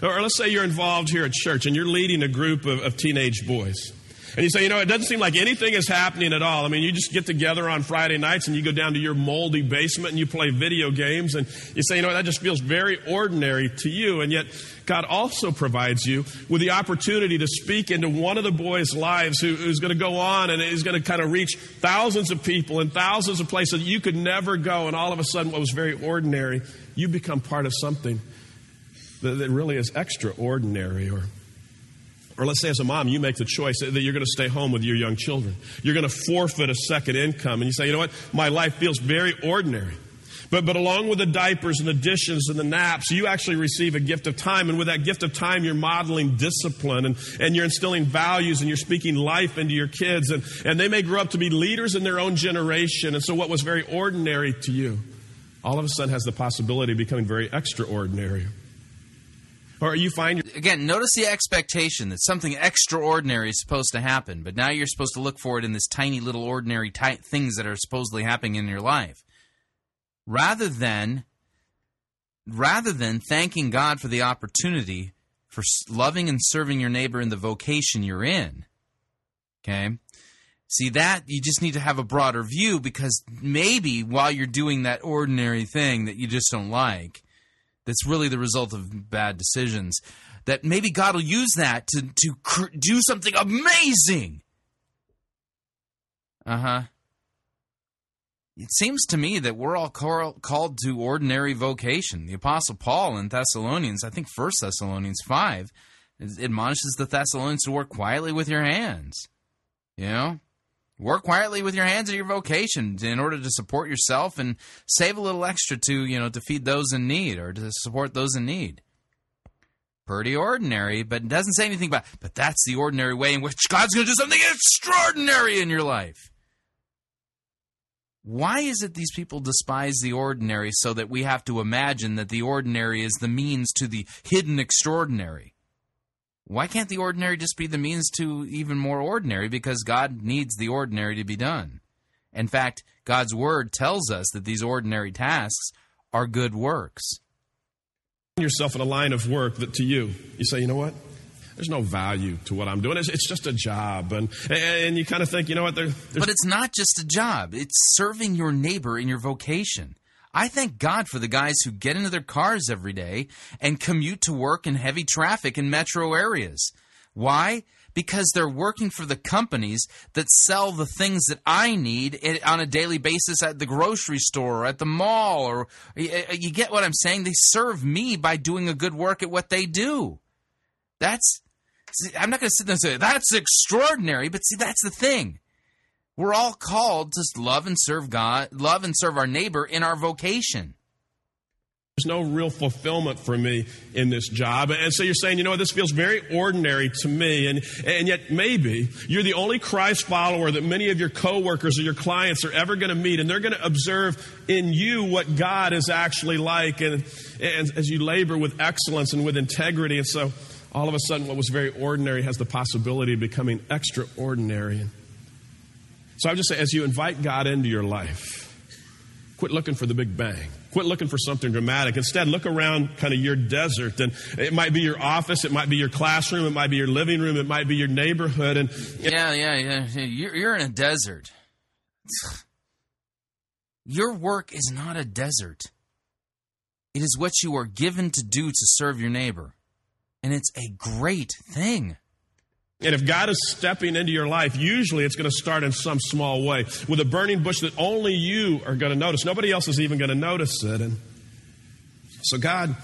Or let's say you're involved here at church and you're leading a group of, of teenage boys. And you say, you know, it doesn't seem like anything is happening at all. I mean, you just get together on Friday nights and you go down to your moldy basement and you play video games. And you say, you know, that just feels very ordinary to you. And yet God also provides you with the opportunity to speak into one of the boys' lives who, who's going to go on and is going to kind of reach thousands of people in thousands of places that you could never go. And all of a sudden, what was very ordinary, you become part of something that, that really is extraordinary. Or Or let's say as a mom, you make the choice that you're going to stay home with your young children. You're going to forfeit a second income. And you say, you know what? My life feels very ordinary. But but along with the diapers and the dishes and the naps, you actually receive a gift of time. And with that gift of time, you're modeling discipline and, and you're instilling values and you're speaking life into your kids. And, and they may grow up to be leaders in their own generation. And so what was very ordinary to you, all of a sudden has the possibility of becoming very extraordinary. Or you find your- Again, notice the expectation that something extraordinary is supposed to happen, but now you're supposed to look for it in this tiny little ordinary ty- things that are supposedly happening in your life. Rather than, rather than thanking God for the opportunity for loving and serving your neighbor in the vocation you're in. Okay? See, that, you just need to have a broader view, because maybe while you're doing that ordinary thing that you just don't like, that's really the result of bad decisions, that maybe God will use that to, to cr- do something amazing. Uh-huh. It seems to me that we're all call- called to ordinary vocation. The Apostle Paul in Thessalonians, I think First Thessalonians five, admonishes the Thessalonians to work quietly with your hands. You know? Work quietly with your hands at your vocation in order to support yourself and save a little extra to, you know, to feed those in need or to support those in need. Pretty ordinary, but it doesn't say anything about, but that's the ordinary way in which God's going to do something extraordinary in your life. Why is it these people despise the ordinary so that we have to imagine that the ordinary is the means to the hidden extraordinary? Why can't the ordinary just be the means to even more ordinary? Because God needs the ordinary to be done. In fact, God's word tells us that these ordinary tasks are good works. Yourself in a line of work that to you, you say, you know what? There's no value to what I'm doing. It's, it's just a job. And, and you kind of think, you know what? There, but it's not just a job. It's serving your neighbor in your vocation. I thank God for the guys who get into their cars every day and commute to work in heavy traffic in metro areas. Why? Because they're working for the companies that sell the things that I need on a daily basis at the grocery store or at the mall. Or you get what I'm saying? They serve me by doing a good work at what they do. That's – I'm not going to sit there and say, that's extraordinary. But see, that's the thing. We're all called to love and serve God, love and serve our neighbor in our vocation. There's no real fulfillment for me in this job. And so you're saying, you know, this feels very ordinary to me. And, and yet maybe you're the only Christ follower that many of your coworkers or your clients are ever going to meet. And they're going to observe in you what God is actually like. And, and as you labor with excellence and with integrity. And so all of a sudden what was very ordinary has the possibility of becoming extraordinary. So I would just say, as you invite God into your life, Quit looking for the big bang. Quit looking for something dramatic. Instead, look around kind of your desert. And it might be your office. It might be your classroom. It might be your living room. It might be your neighborhood. And Yeah, yeah, yeah. You're, you're in a desert. Your work is not a desert. It is what you are given to do to serve your neighbor. And it's a great thing. And if God is stepping into your life, usually it's going to start in some small way with a burning bush that only you are going to notice. Nobody else is even going to notice it. And so God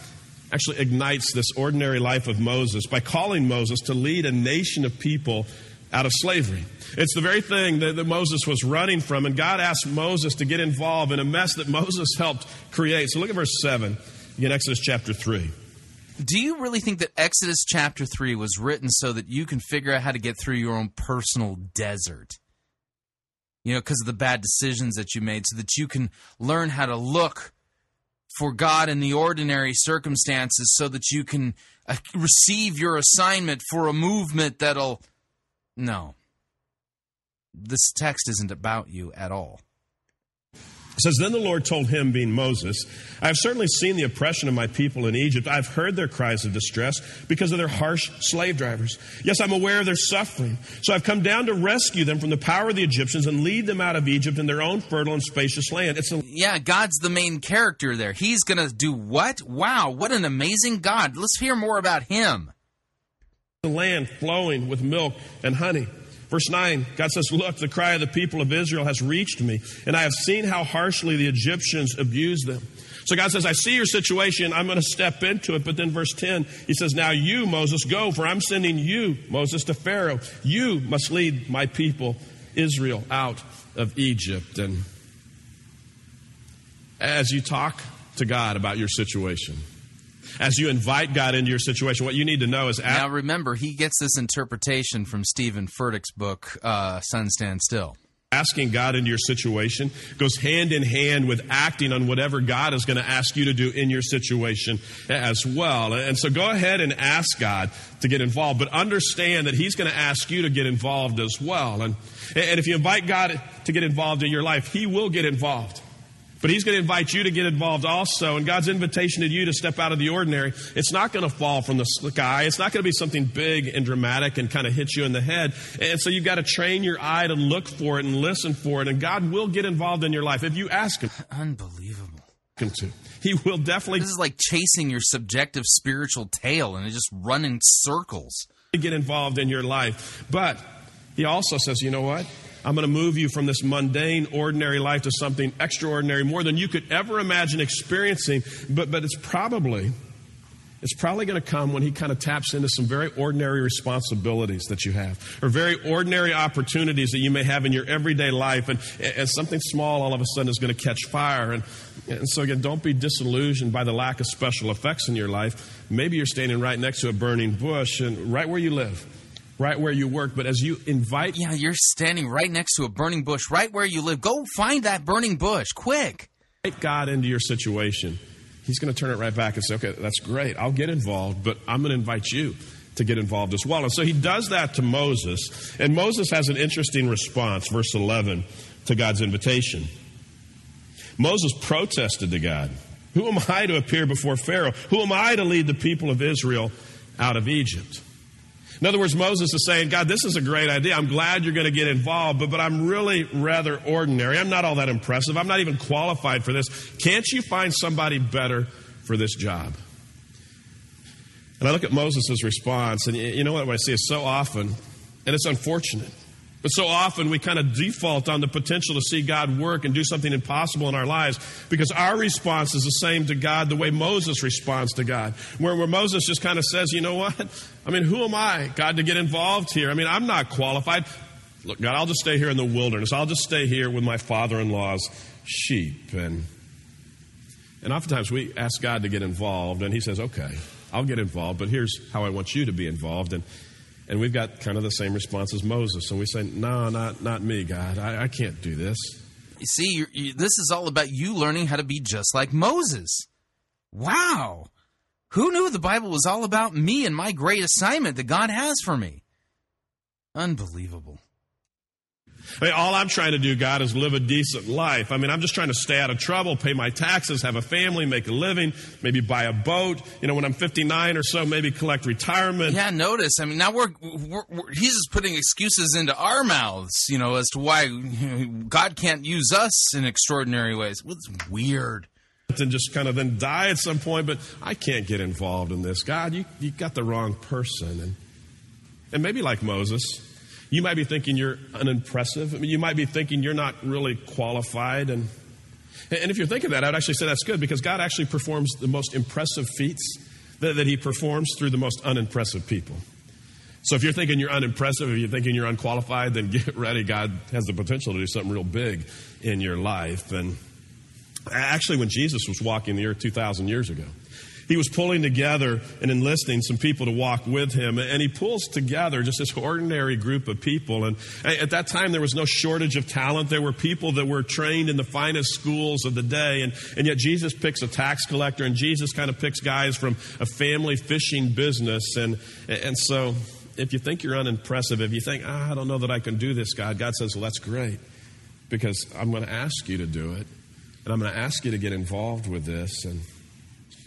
actually ignites this ordinary life of Moses by calling Moses to lead a nation of people out of slavery. It's the very thing that, that Moses was running from. And God asked Moses to get involved in a mess that Moses helped create. So look at verse seven in Exodus chapter three. Do you really think that Exodus chapter three was written so that you can figure out how to get through your own personal desert? You know, because of the bad decisions that you made, so that you can learn how to look for God in the ordinary circumstances, so that you can uh, receive your assignment for a movement that'll... No. This text isn't about you at all. It says, "Then the Lord told him," being Moses, "I have certainly seen the oppression of my people in Egypt. I have heard their cries of distress because of their harsh slave drivers. Yes, I'm aware of their suffering. So I've come down to rescue them from the power of the Egyptians and lead them out of Egypt in their own fertile and spacious land." It's a- yeah, God's the main character there. He's going to do what? Wow, what an amazing God. Let's hear more about him. "The land flowing with milk and honey." Verse nine, God says, "Look, the cry of the people of Israel has reached me, and I have seen how harshly the Egyptians abuse them." So God says, I see your situation. I'm going to step into it. But then verse ten, he says, "Now you, Moses, go, for I'm sending you, Moses, to Pharaoh. You must lead my people, Israel, out of Egypt." And as you talk to God about your situation, as you invite God into your situation, what you need to know is... Now remember, he gets this interpretation from Stephen Furtick's book, uh, Sun Stand Still. Asking God into your situation goes hand in hand with acting on whatever God is going to ask you to do in your situation as well. And so go ahead and ask God to get involved, but understand that he's going to ask you to get involved as well. And, and if you invite God to get involved in your life, he will get involved. But he's going to invite you to get involved also. And God's invitation to you to step out of the ordinary, it's not going to fall from the sky. It's not going to be something big and dramatic and kind of hit you in the head. And so you've got to train your eye to look for it and listen for it. And God will get involved in your life if you ask him. Unbelievable. Him to. He will definitely. This is like chasing your subjective spiritual tail and it just run in circles. Get involved in your life. But he also says, you know what? I'm going to move you from this mundane, ordinary life to something extraordinary, more than you could ever imagine experiencing. But but it's probably, it's probably going to come when he kind of taps into some very ordinary responsibilities that you have, or very ordinary opportunities that you may have in your everyday life. And, and something small all of a sudden is going to catch fire. And, and so again, don't be disillusioned by the lack of special effects in your life. Maybe you're standing right next to a burning bush and right where you live. Right where you work, but as you invite... Yeah, you're standing right next to a burning bush, right where you live. Go find that burning bush, quick. Invite God into your situation. He's going to turn it right back and say, okay, that's great. I'll get involved, but I'm going to invite you to get involved as well. And so he does that to Moses. And Moses has an interesting response, verse eleven, to God's invitation. Moses protested to God. Who am I to appear before Pharaoh? Who am I to lead the people of Israel out of Egypt? In other words, Moses is saying, God, this is a great idea. I'm glad you're going to get involved, but, but I'm really rather ordinary. I'm not all that impressive. I'm not even qualified for this. Can't you find somebody better for this job? And I look at Moses' response, and you know what I see is so often, and it's unfortunate, but so often we kind of default on the potential to see God work and do something impossible in our lives because our response is the same to God the way Moses responds to God, where, where Moses just kind of says, you know what? I mean, who am I, God, to get involved here? I mean, I'm not qualified. Look, God, I'll just stay here in the wilderness. I'll just stay here with my father-in-law's sheep. And and oftentimes we ask God to get involved, and he says, okay, I'll get involved, but here's how I want you to be involved. And and we've got kind of the same response as Moses. And we say, no, not not me, God. I, I can't do this. You see, you're, you, this is all about you learning how to be just like Moses. Wow. Who knew the Bible was all about me and my great assignment that God has for me? Unbelievable. I mean, all I'm trying to do, God, is live a decent life. I mean, I'm just trying to stay out of trouble, pay my taxes, have a family, make a living, maybe buy a boat. You know, when I'm fifty-nine or so, maybe collect retirement. Yeah, notice. I mean, now we're, we're, we're he's just putting excuses into our mouths, you know, as to why you know, God can't use us in extraordinary ways. Well, it's weird. And just kind of then die at some point, but I can't get involved in this. God, you, you got the wrong person. And, and maybe like Moses, you might be thinking you're unimpressive. I mean, you might be thinking you're not really qualified. And, and if you're thinking that, I would actually say that's good, because God actually performs the most impressive feats that, that he performs through the most unimpressive people. So if you're thinking you're unimpressive, if you're thinking you're unqualified, then get ready. God has the potential to do something real big in your life. And actually, when Jesus was walking the earth two thousand years ago, he was pulling together and enlisting some people to walk with him. And he pulls together just this ordinary group of people. And at that time, there was no shortage of talent. There were people that were trained in the finest schools of the day. And, and yet Jesus picks a tax collector, and Jesus kind of picks guys from a family fishing business. And, and so if you think you're unimpressive, if you think, ah, I don't know that I can do this, God, God says, well, that's great, because I'm going to ask you to do it. And I'm going to ask you to get involved with this. And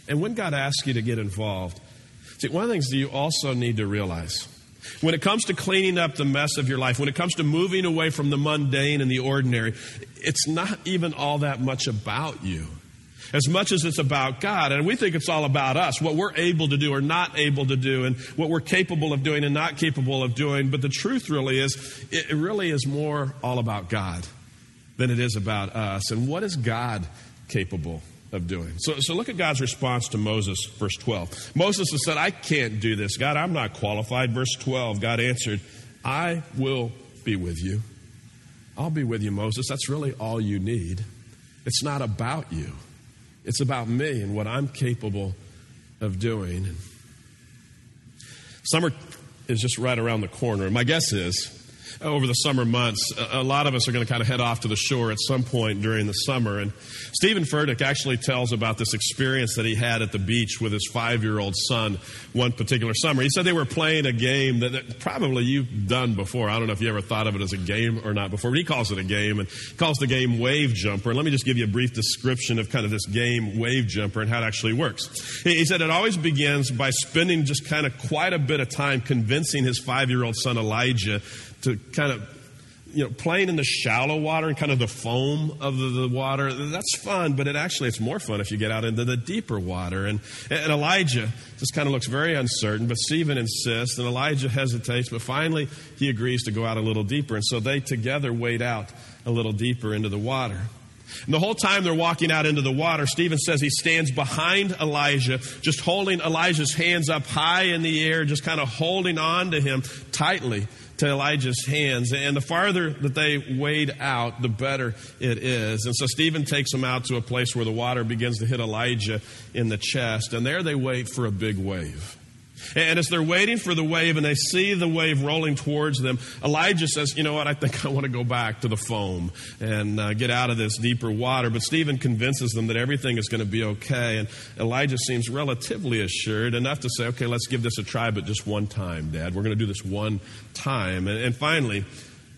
and when God asks you to get involved, see, one of the things that you also need to realize, when it comes to cleaning up the mess of your life, when it comes to moving away from the mundane and the ordinary, it's not even all that much about you, as much as it's about God. And we think it's all about us, what we're able to do or not able to do, and what we're capable of doing and not capable of doing. But the truth really is, it really is more all about God than it is about us. And what is God capable of doing? So, so look at God's response to Moses, verse twelve. Moses has said, I can't do this. God, I'm not qualified. Verse twelve, God answered, I will be with you. I'll be with you, Moses. That's really all you need. It's not about you. It's about me and what I'm capable of doing. Summer is just right around the corner. My guess is, over the summer months, a lot of us are going to kind of head off to the shore at some point during the summer. And Stephen Furtick actually tells about this experience that he had at the beach with his five-year-old son one particular summer. He said they were playing a game that, that probably you've done before. I don't know if you ever thought of it as a game or not before, but he calls it a game, and he calls the game Wave Jumper. And let me just give you a brief description of kind of this game Wave Jumper and how it actually works. He, he said it always begins by spending just kind of quite a bit of time convincing his five-year-old son Elijah to kind of, you know, playing in the shallow water and kind of the foam of the, the water. That's fun, but it actually, it's more fun if you get out into the deeper water. And, and Elijah just kind of looks very uncertain, but Stephen insists, and Elijah hesitates, but finally he agrees to go out a little deeper. And so they together wade out a little deeper into the water. And the whole time they're walking out into the water, Stephen says he stands behind Elijah, just holding Elijah's hands up high in the air, just kind of holding on to him tightly, to Elijah's hands. And the farther that they wade out, the better it is. And so Stephen takes them out to a place where the water begins to hit Elijah in the chest. And there they wait for a big wave. And as they're waiting for the wave and they see the wave rolling towards them, Elijah says, you know what, I think I want to go back to the foam and uh, get out of this deeper water. But Stephen convinces them that everything is going to be okay. And Elijah seems relatively assured enough to say, okay, let's give this a try, but just one time, Dad. We're going to do this one time. And, and finally,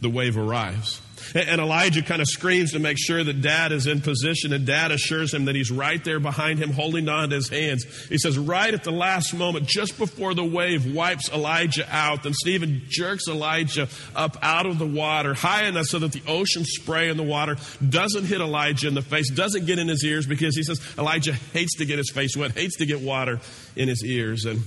the wave arrives. And Elijah kind of screams to make sure that Dad is in position, and Dad assures him that he's right there behind him, holding on to his hands. He says, right at the last moment, just before the wave wipes Elijah out, then Stephen jerks Elijah up out of the water, high enough so that the ocean spray in the water doesn't hit Elijah in the face, doesn't get in his ears, because he says Elijah hates to get his face wet, hates to get water in his ears. And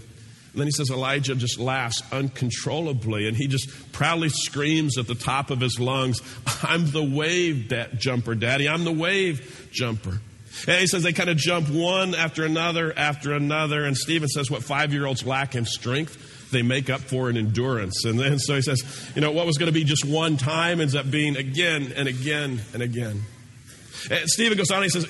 And then he says Elijah just laughs uncontrollably, and he just proudly screams at the top of his lungs, I'm the wave jumper, Daddy. I'm the wave jumper. And he says they kind of jump one after another after another. And Stephen says what five-year-olds lack in strength, they make up for in endurance. And then so he says, you know, what was going to be just one time ends up being again and again and again. And Stephen goes on and he says,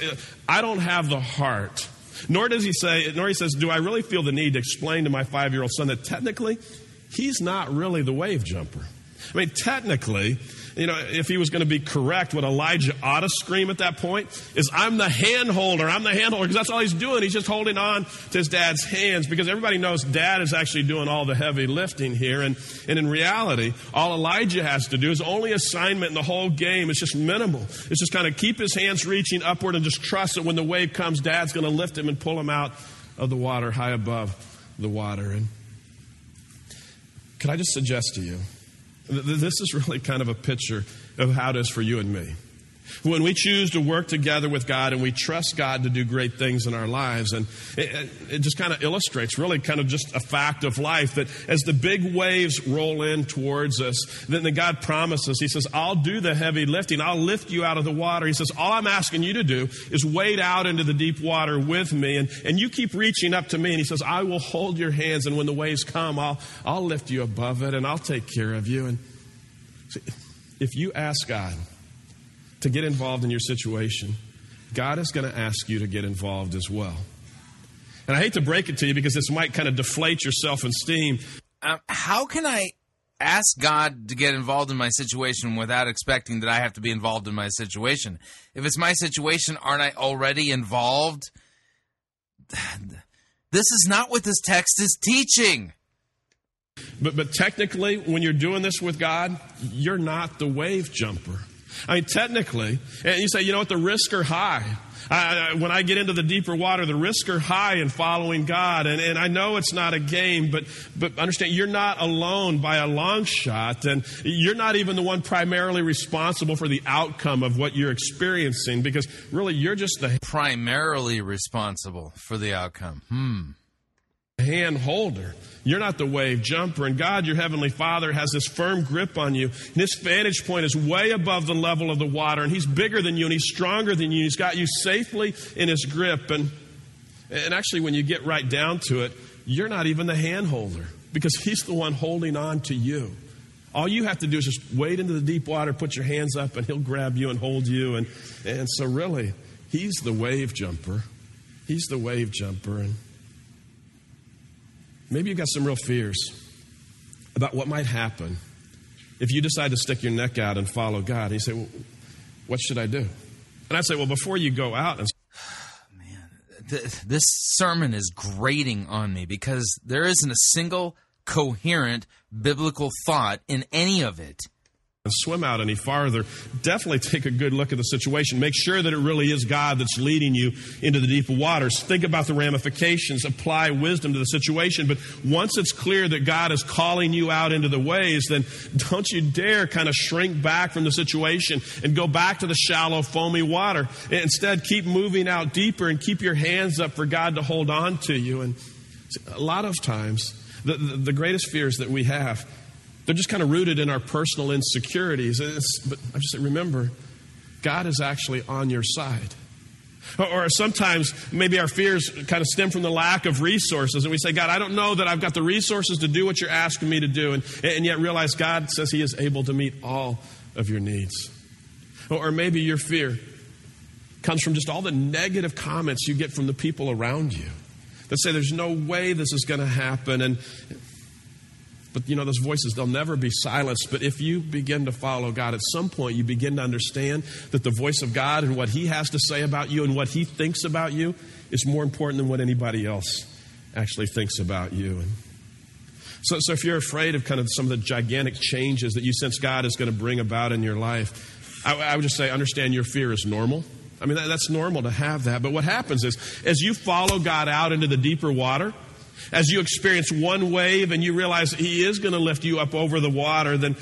I don't have the heart. Nor does he say, nor he says, do I really feel the need to explain to my five-year-old son that technically he's not really the wave jumper. I mean, technically, you know, if he was going to be correct, what Elijah ought to scream at that point is, I'm the hand holder, I'm the hand holder, because that's all he's doing. He's just holding on to his dad's hands, because everybody knows dad is actually doing all the heavy lifting here. And, and in reality, all Elijah has to do is only assignment in the whole game. It's just minimal. It's just kind of keep his hands reaching upward and just trust that when the wave comes, dad's going to lift him and pull him out of the water, high above the water. And could I just suggest to you, this is really kind of a picture of how it is for you and me. When we choose to work together with God and we trust God to do great things in our lives, and it, it just kind of illustrates really kind of just a fact of life that as the big waves roll in towards us, then God promises, he says, I'll do the heavy lifting. I'll lift you out of the water. He says, all I'm asking you to do is wade out into the deep water with me, and, and you keep reaching up to me. And he says, I will hold your hands, and when the waves come, I'll, I'll lift you above it, and I'll take care of you. And see, if you ask God to get involved in your situation, God is going to ask you to get involved as well. And I hate to break it to you, because this might kind of deflate your self-esteem. Um, how can I ask God to get involved in my situation without expecting that I have to be involved in my situation? If it's my situation, aren't I already involved? This is not what this text is teaching. But, but technically, when you're doing this with God, you're not the wave jumper. I mean, technically, and you say, you know what, the risks are high. I, I, when I get into the deeper water, the risks are high in following God. And, and I know it's not a game, but, but understand, you're not alone by a long shot. And you're not even the one primarily responsible for the outcome of what you're experiencing, because really you're just the... Primarily responsible for the outcome. Hmm. Hand holder. You're not the wave jumper. And God, your heavenly Father, has this firm grip on you. And his vantage point is way above the level of the water. And he's bigger than you, and he's stronger than you. He's got you safely in his grip. And, and actually, when you get right down to it, you're not even the hand holder, because he's the one holding on to you. All you have to do is just wade into the deep water, put your hands up, and he'll grab you and hold you. And, and so really, he's the wave jumper. He's the wave jumper. And maybe you've got some real fears about what might happen if you decide to stick your neck out and follow God. And you say, well, what should I do? And I say, well, before you go out... and Man, th- this sermon is grating on me, because there isn't a single coherent biblical thought in any of it. And swim out any farther, definitely take a good look at the situation. Make sure that it really is God that's leading you into the deeper waters. Think about the ramifications. Apply wisdom to the situation. But once it's clear that God is calling you out into the waves, then don't you dare kind of shrink back from the situation and go back to the shallow, foamy water. Instead, keep moving out deeper and keep your hands up for God to hold on to you. And a lot of times, the, the, the greatest fears that we have, they're just kind of rooted in our personal insecurities. It's, but I just remember, God is actually on your side. Or, or sometimes maybe our fears kind of stem from the lack of resources. And we say, God, I don't know that I've got the resources to do what you're asking me to do. And, and yet realize God says he is able to meet all of your needs. Or, or maybe your fear comes from just all the negative comments you get from the people around you that say there's no way this is going to happen. And But, you know, those voices, they'll never be silenced. But if you begin to follow God, at some point you begin to understand that the voice of God and what he has to say about you and what he thinks about you is more important than what anybody else actually thinks about you. And so, so if you're afraid of kind of some of the gigantic changes that you sense God is going to bring about in your life, I, I would just say, understand your fear is normal. I mean, that, that's normal to have that. But what happens is, as you follow God out into the deeper water, as you experience one wave and you realize he is going to lift you up over the water, then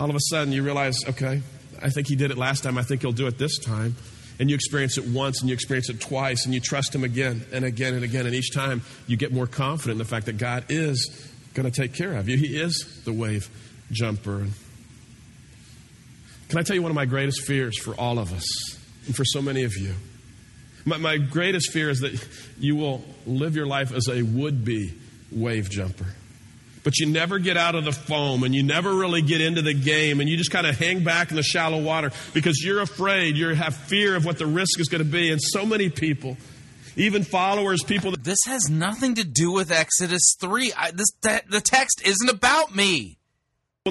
all of a sudden you realize, okay, I think he did it last time. I think he'll do it this time. And you experience it once, and you experience it twice, and you trust him again and again and again. And each time you get more confident in the fact that God is going to take care of you. He is the wave jumper. Can I tell you one of my greatest fears for all of us and for so many of you? My, my greatest fear is that you will live your life as a would-be wave jumper. But you never get out of the foam, and you never really get into the game, and you just kind of hang back in the shallow water because you're afraid, you have fear of what the risk is going to be. And so many people, even followers, people... That- this has nothing to do with Exodus three. I, this, that, the text isn't about me.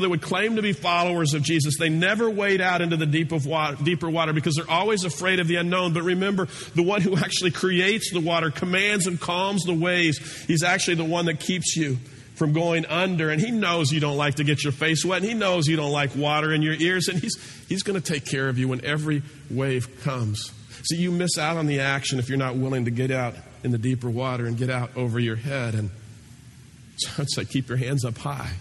That would claim to be followers of Jesus, they never wade out into the deep of water, deeper water because they're always afraid of the unknown. But remember, the one who actually creates the water, commands and calms the waves, he's actually the one that keeps you from going under. And he knows you don't like to get your face wet. And he knows you don't like water in your ears. And he's, he's going to take care of you when every wave comes. See, you miss out on the action if you're not willing to get out in the deeper water and get out over your head. And so I'd say keep your hands up high.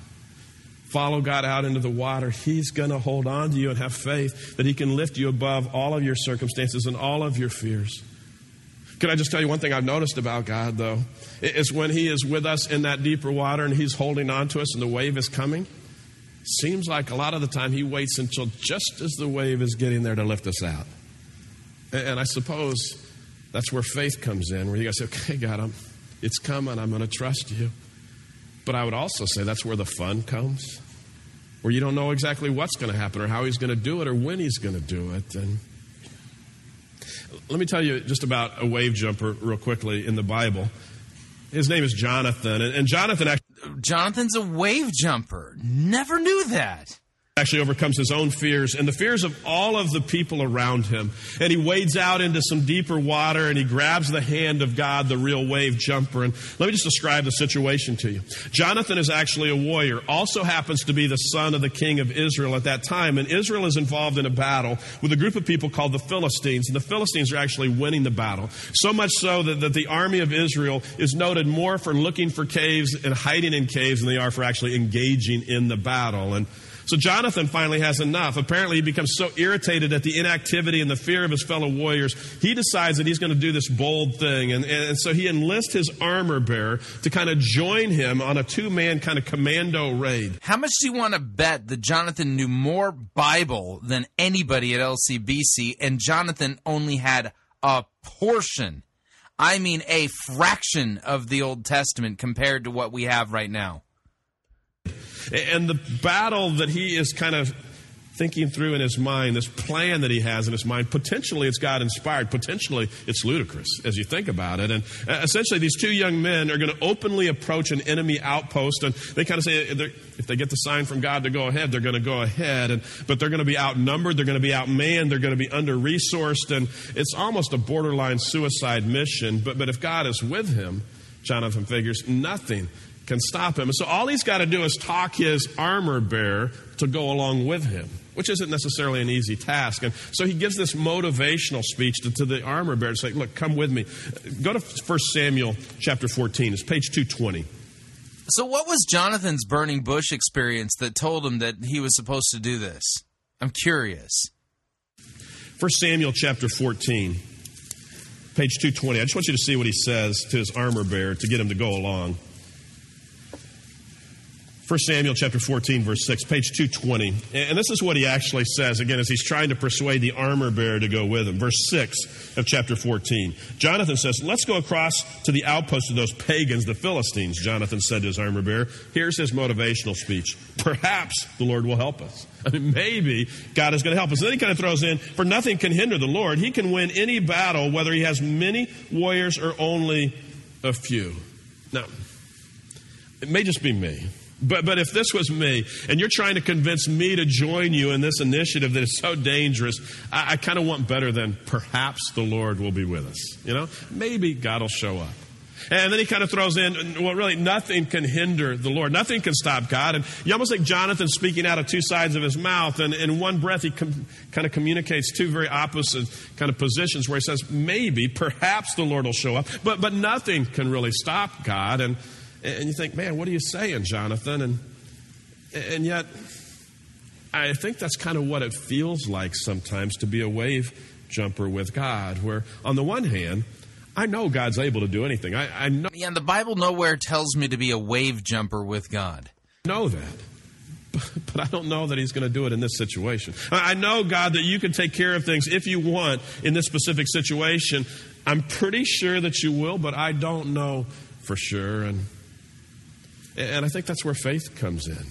Follow God out into the water. He's going to hold on to you and have faith that he can lift you above all of your circumstances and all of your fears. Can I just tell you one thing I've noticed about God, though? It's when he is with us in that deeper water and he's holding on to us and the wave is coming, seems like a lot of the time he waits until just as the wave is getting there to lift us out. And I suppose that's where faith comes in, where you guys say, okay, God, I'm, it's coming. I'm going to trust you. But I would also say that's where the fun comes, where you don't know exactly what's going to happen or how he's going to do it or when he's going to do it. And let me tell you just about a wave jumper real quickly in the Bible. His name is Jonathan. And Jonathan actually, Jonathan's a wave jumper. Never knew that. Actually overcomes his own fears and the fears of all of the people around him. And he wades out into some deeper water and he grabs the hand of God, the real wave jumper. And let me just describe the situation to you. Jonathan is actually a warrior, also happens to be the son of the king of Israel at that time. And Israel is involved in a battle with a group of people called the Philistines. And the Philistines are actually winning the battle. So much so that, that the army of Israel is noted more for looking for caves and hiding in caves than they are for actually engaging in the battle. And so Jonathan finally has enough. Apparently, he becomes so irritated at the inactivity and the fear of his fellow warriors, he decides that he's going to do this bold thing. And, and, and so he enlists his armor bearer to kind of join him on a two-man kind of commando raid. How much do you want to bet that Jonathan knew more Bible than anybody at L C B C, and Jonathan only had a portion, I mean a fraction of the Old Testament compared to what we have right now? And the battle that he is kind of thinking through in his mind, this plan that he has in his mind, potentially it's God-inspired, potentially it's ludicrous as you think about it. And essentially these two young men are going to openly approach an enemy outpost, and they kind of say if they get the sign from God to go ahead, they're going to go ahead. And but they're going to be outnumbered, they're going to be outmanned, they're going to be under-resourced, and it's almost a borderline suicide mission. But, but if God is with him, Jonathan figures, nothing can stop him. And so all he's got to do is talk his armor bearer to go along with him, which isn't necessarily an easy task. And so he gives this motivational speech to, to the armor bearer to say, look, come with me. Go to First Samuel chapter fourteen. It's page two twenty. So what was Jonathan's burning bush experience that told him that he was supposed to do this? I'm curious. First Samuel chapter fourteen, page two twenty. I just want you to see what he says to his armor bearer to get him to go along. First Samuel chapter fourteen, verse six, page two twenty. And this is what he actually says, again, as he's trying to persuade the armor bearer to go with him. Verse six of chapter fourteen. Jonathan says, let's go across to the outpost of those pagans, the Philistines, Jonathan said to his armor bearer. Here's his motivational speech. Perhaps the Lord will help us. I mean, maybe God is going to help us. And then he kind of throws in, for nothing can hinder the Lord. He can win any battle, whether he has many warriors or only a few. Now, it may just be me. But but if this was me, and you're trying to convince me to join you in this initiative that is so dangerous, I, I kind of want better than perhaps the Lord will be with us. You know, maybe God will show up. And then he kind of throws in, well, really, nothing can hinder the Lord. Nothing can stop God. And you almost think Jonathan's speaking out of two sides of his mouth. And in one breath, he com- kind of communicates two very opposite kind of positions where he says, maybe, perhaps the Lord will show up. But, but nothing can really stop God. And And you think, man, what are you saying, Jonathan? And and yet, I think that's kind of what it feels like sometimes to be a wave jumper with God, where on the one hand, I know God's able to do anything. I, I know. Yeah, and the Bible nowhere tells me to be a wave jumper with God. I know that. But I don't know that he's going to do it in this situation. I know, God, that you can take care of things if you want in this specific situation. I'm pretty sure that you will, but I don't know for sure. And... And I think that's where faith comes in.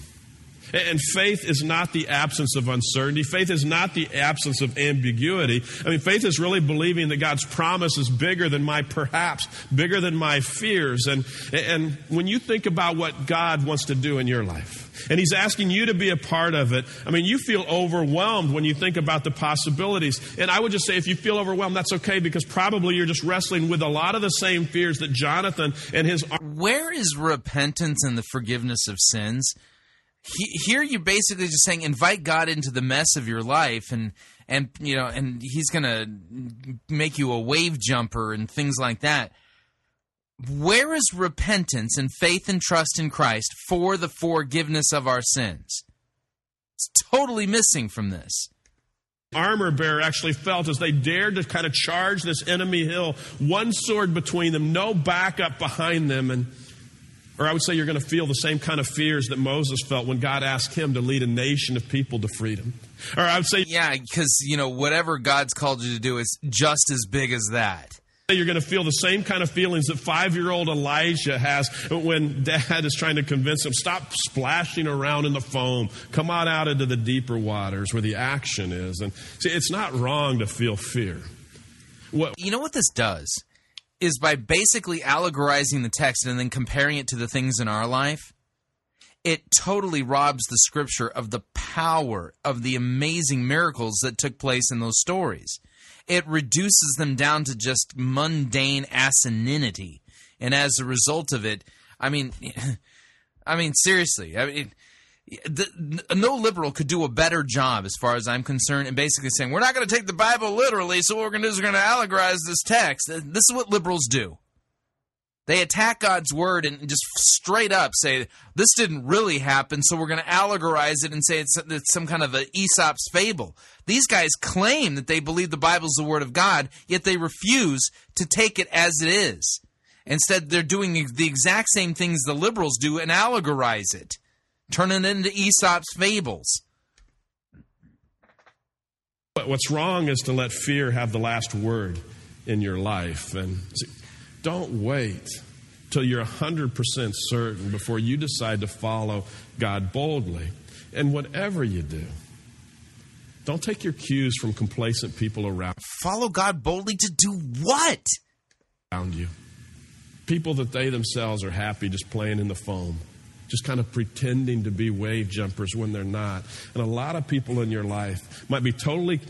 And faith is not the absence of uncertainty. Faith is not the absence of ambiguity. I mean, faith is really believing that God's promise is bigger than my perhaps, bigger than my fears. And, and when you think about what God wants to do in your life, and He's asking you to be a part of it, I mean, you feel overwhelmed when you think about the possibilities. And I would just say if you feel overwhelmed, that's okay, because probably you're just wrestling with a lot of the same fears that Jonathan and his... Where is repentance and the forgiveness of sins? He, here you're basically just saying invite God into the mess of your life, and and you know, and He's going to make you a wave jumper and things like that. Where is repentance and faith and trust in Christ for the forgiveness of our sins? It's totally missing from this. Armor bearer actually felt as they dared to kind of charge this enemy hill, one sword between them, no backup behind them, and or I would say you're going to feel the same kind of fears that Moses felt when God asked him to lead a nation of people to freedom. Or I would say, yeah, because you know whatever God's called you to do is just as big as that. You're going to feel the same kind of feelings that five-year-old Elijah has when Dad is trying to convince him, stop splashing around in the foam. Come on out into the deeper waters where the action is. And see, it's not wrong to feel fear. What- you know what this does is by basically allegorizing the text and then comparing it to the things in our life, it totally robs the Scripture of the power of the amazing miracles that took place in those stories. It reduces them down to just mundane asininity. And as a result of it, I mean, I mean, seriously, I mean, the, no liberal could do a better job as far as I'm concerned in basically saying, we're not going to take the Bible literally, so what we're going to do is we're going to allegorize this text. This is what liberals do. They attack God's word and just straight up say, this didn't really happen, so we're going to allegorize it and say it's, it's some kind of an Aesop's fable. These guys claim that they believe the Bible's the word of God, yet they refuse to take it as it is. Instead, they're doing the exact same things the liberals do and allegorize it, turning it into Aesop's fables. But what's wrong is to let fear have the last word in your life. And don't wait till you're one hundred percent certain before you decide to follow God boldly. And whatever you do, don't take your cues from complacent people around. Follow God boldly to do what? Around you. People that they themselves are happy just playing in the foam, just kind of pretending to be wave jumpers when they're not. And a lot of people in your life might be totally,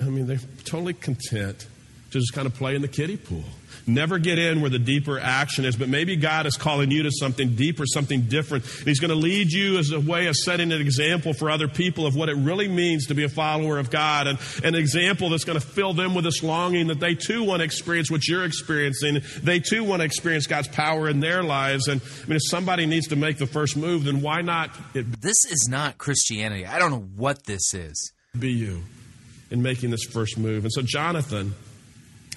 I mean, they're totally content to just kind of play in the kiddie pool. Never get in where the deeper action is, but maybe God is calling you to something deeper, something different. And He's going to lead you as a way of setting an example for other people of what it really means to be a follower of God, and an example that's going to fill them with this longing that they too want to experience what you're experiencing. They too want to experience God's power in their lives. And I mean, if somebody needs to make the first move, then why not? It this is not Christianity. I don't know what this is. Be you in making this first move. And so Jonathan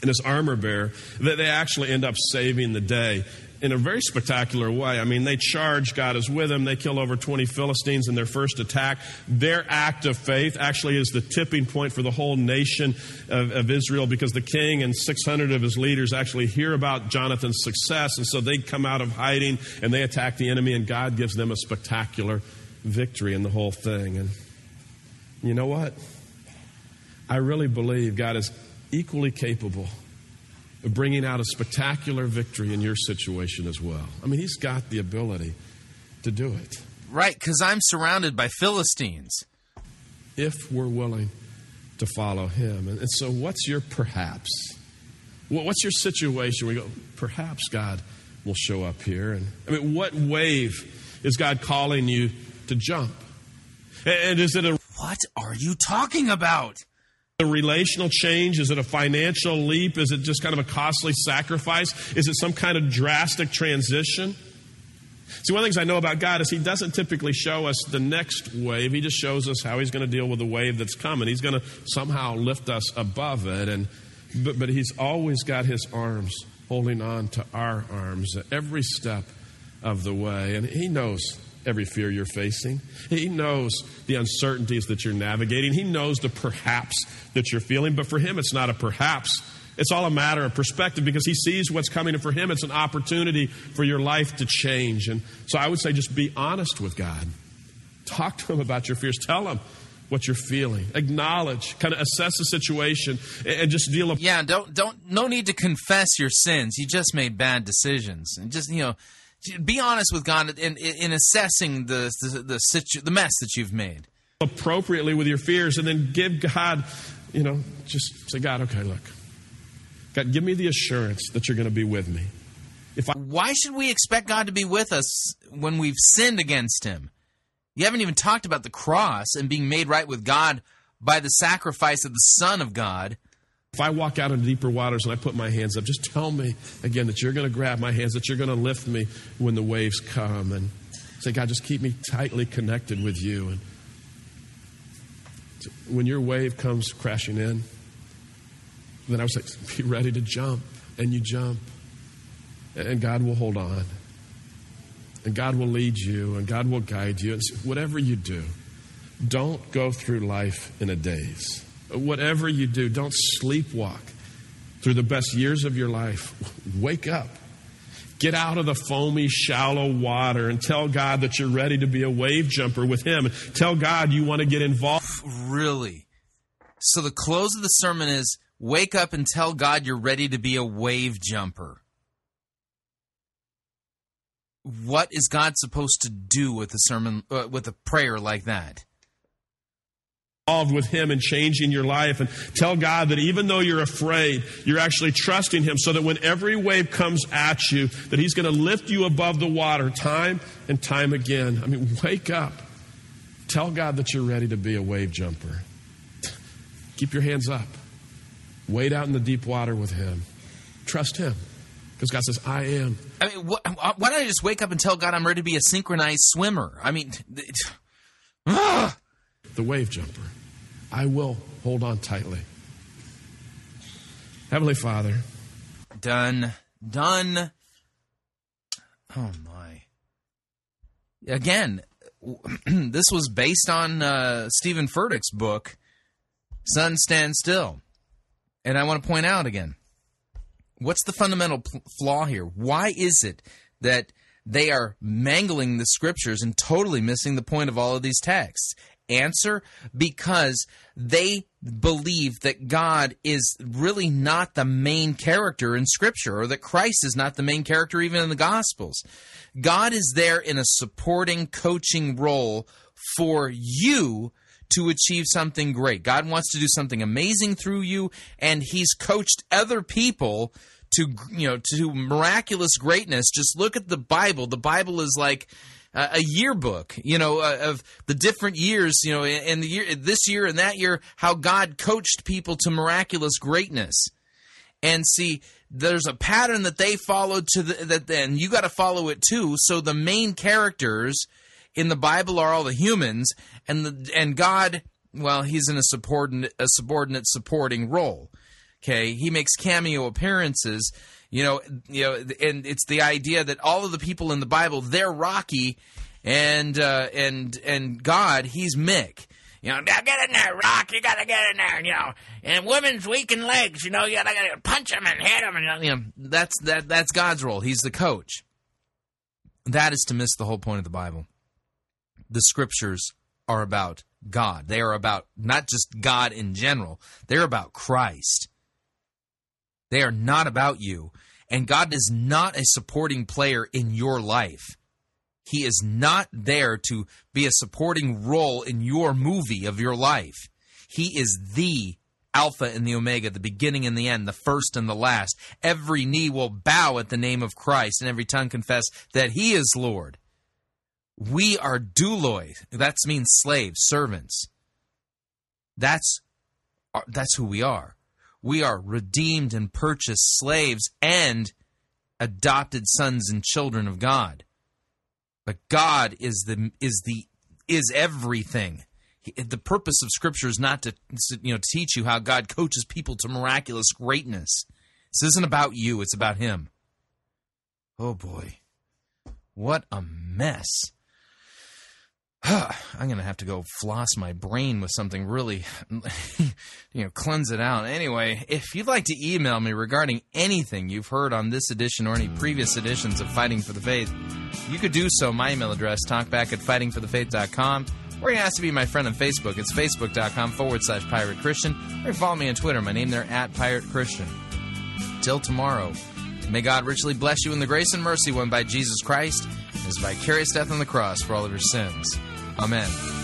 and his armor bearer, that they actually end up saving the day in a very spectacular way. I mean, they charge, God is with them. They kill over twenty Philistines in their first attack. Their act of faith actually is the tipping point for the whole nation of, of Israel, because the king and six hundred of his leaders actually hear about Jonathan's success. And so they come out of hiding and they attack the enemy, and God gives them a spectacular victory in the whole thing. And you know what? I really believe God is equally capable of bringing out a spectacular victory in your situation as well. I mean, He's got the ability to do it. Right, because I'm surrounded by Philistines. If we're willing to follow Him. And, and so what's your perhaps? What's your situation where you go, perhaps God will show up here? And I mean, what wave is God calling you to jump? And is it a... What are you talking about? A relational change? Is it a financial leap? Is it just kind of a costly sacrifice? Is it some kind of drastic transition? See, one of the things I know about God is He doesn't typically show us the next wave. He just shows us how He's going to deal with the wave that's coming. He's going to somehow lift us above it. And but, but He's always got His arms holding on to our arms at every step of the way. And He knows every fear you're facing. He knows the uncertainties that you're navigating. He knows the perhaps that you're feeling. But for Him, it's not a perhaps. It's all a matter of perspective, because He sees what's coming. And for Him, it's an opportunity for your life to change. And so I would say just be honest with God Talk to him about your fears. Tell him what you're feeling. Acknowledge, kind of assess the situation, and just deal with it. Yeah, don't don't no need to confess your sins. You just made bad decisions, and just you know, be honest with God in in assessing the the the, situ, the mess that you've made. Appropriately with your fears, and then give God, you know, just say, God, okay, look, God, give me the assurance that you're going to be with me. If I- Why should we expect God to be with us when we've sinned against him? You haven't even talked about the cross and being made right with God by the sacrifice of the Son of God. If I walk out into deeper waters and I put my hands up, just tell me again that you're going to grab my hands, that you're going to lift me when the waves come. And say, God, just keep me tightly connected with you. And when your wave comes crashing in, then I would say, be ready to jump. And you jump. And God will hold on. And God will lead you, and God will guide you. Whatever you do, don't go through life in a daze. Whatever you do, don't sleepwalk through the best years of your life. Wake up. Get out of the foamy, shallow water and tell God that you're ready to be a wave jumper with him. Tell God you want to get involved. Really? So the close of the sermon is, wake up and tell God you're ready to be a wave jumper. What is God supposed to do with a sermon, uh, with a prayer like that? Involved with him and changing your life, and tell God that even though you're afraid, you're actually trusting him, so that when every wave comes at you, that he's going to lift you above the water time and time again. I mean, wake up. Tell God that you're ready to be a wave jumper. Keep your hands up. Wade out in the deep water with him. Trust him. Because God says, I am. I mean, what, why don't I just wake up and tell God I'm ready to be a synchronized swimmer? I mean, it's, uh. the wave jumper. I will hold on tightly. Heavenly Father. Done. Done. Oh, my. Again, this was based on uh, Stephen Furtick's book, Sun Stand Still. And I want to point out again. What's the fundamental pl- flaw here? Why is it that they are mangling the scriptures and totally missing the point of all of these texts? Answer, because they believe that God is really not the main character in scripture, or that Christ is not the main character even in the Gospels. God is there in a supporting, coaching role for you to achieve something great. God wants to do something amazing through you, and he's coached other people to, you know, to miraculous greatness. Just look at the Bible. The Bible is like a yearbook, you know, of the different years, you know, in the year, this year and that year, how God coached people to miraculous greatness. And see, there's a pattern that they followed to the, that then you got to follow it too. So the main characters in the Bible are all the humans, and the, and God, well, he's in a subordinate a subordinate supporting role. Okay, he makes cameo appearances, you know, you know, and it's the idea that all of the people in the Bible, they're Rocky, and uh, and and God, he's Mick. You know, now get in there, Rock. You gotta get in there. You know, and women's weak in legs. You know, you gotta, gotta punch them and hit them. And you know, that's that that's God's role. He's the coach. That is to miss the whole point of the Bible. The scriptures are about God. They are about not just God in general. They're about Christ. They are not about you. And God is not a supporting player in your life. He is not there to be a supporting role in your movie of your life. He is the Alpha and the Omega, the beginning and the end, the first and the last. Every knee will bow at the name of Christ, and every tongue confess that he is Lord. We are douloi. That means slaves, servants. That's, that's who we are. We are redeemed and purchased slaves and adopted sons and children of God. But God is the is the is everything. The purpose of Scripture is not to, you know, teach you how God coaches people to miraculous greatness. This isn't about you. It's about him. Oh boy, what a mess. I'm going to have to go floss my brain with something really, you know, cleanse it out. Anyway, if you'd like to email me regarding anything you've heard on this edition or any previous editions of Fighting for the Faith, you could do so. My email address, talkback at fighting for the faith dot com. Or you can ask to be my friend on Facebook. It's facebook.com forward slash Pirate Christian. Or follow me on Twitter. My name there, at Pirate Christian. Till tomorrow, may God richly bless you in the grace and mercy won by Jesus Christ and his vicarious death on the cross for all of your sins. Amen.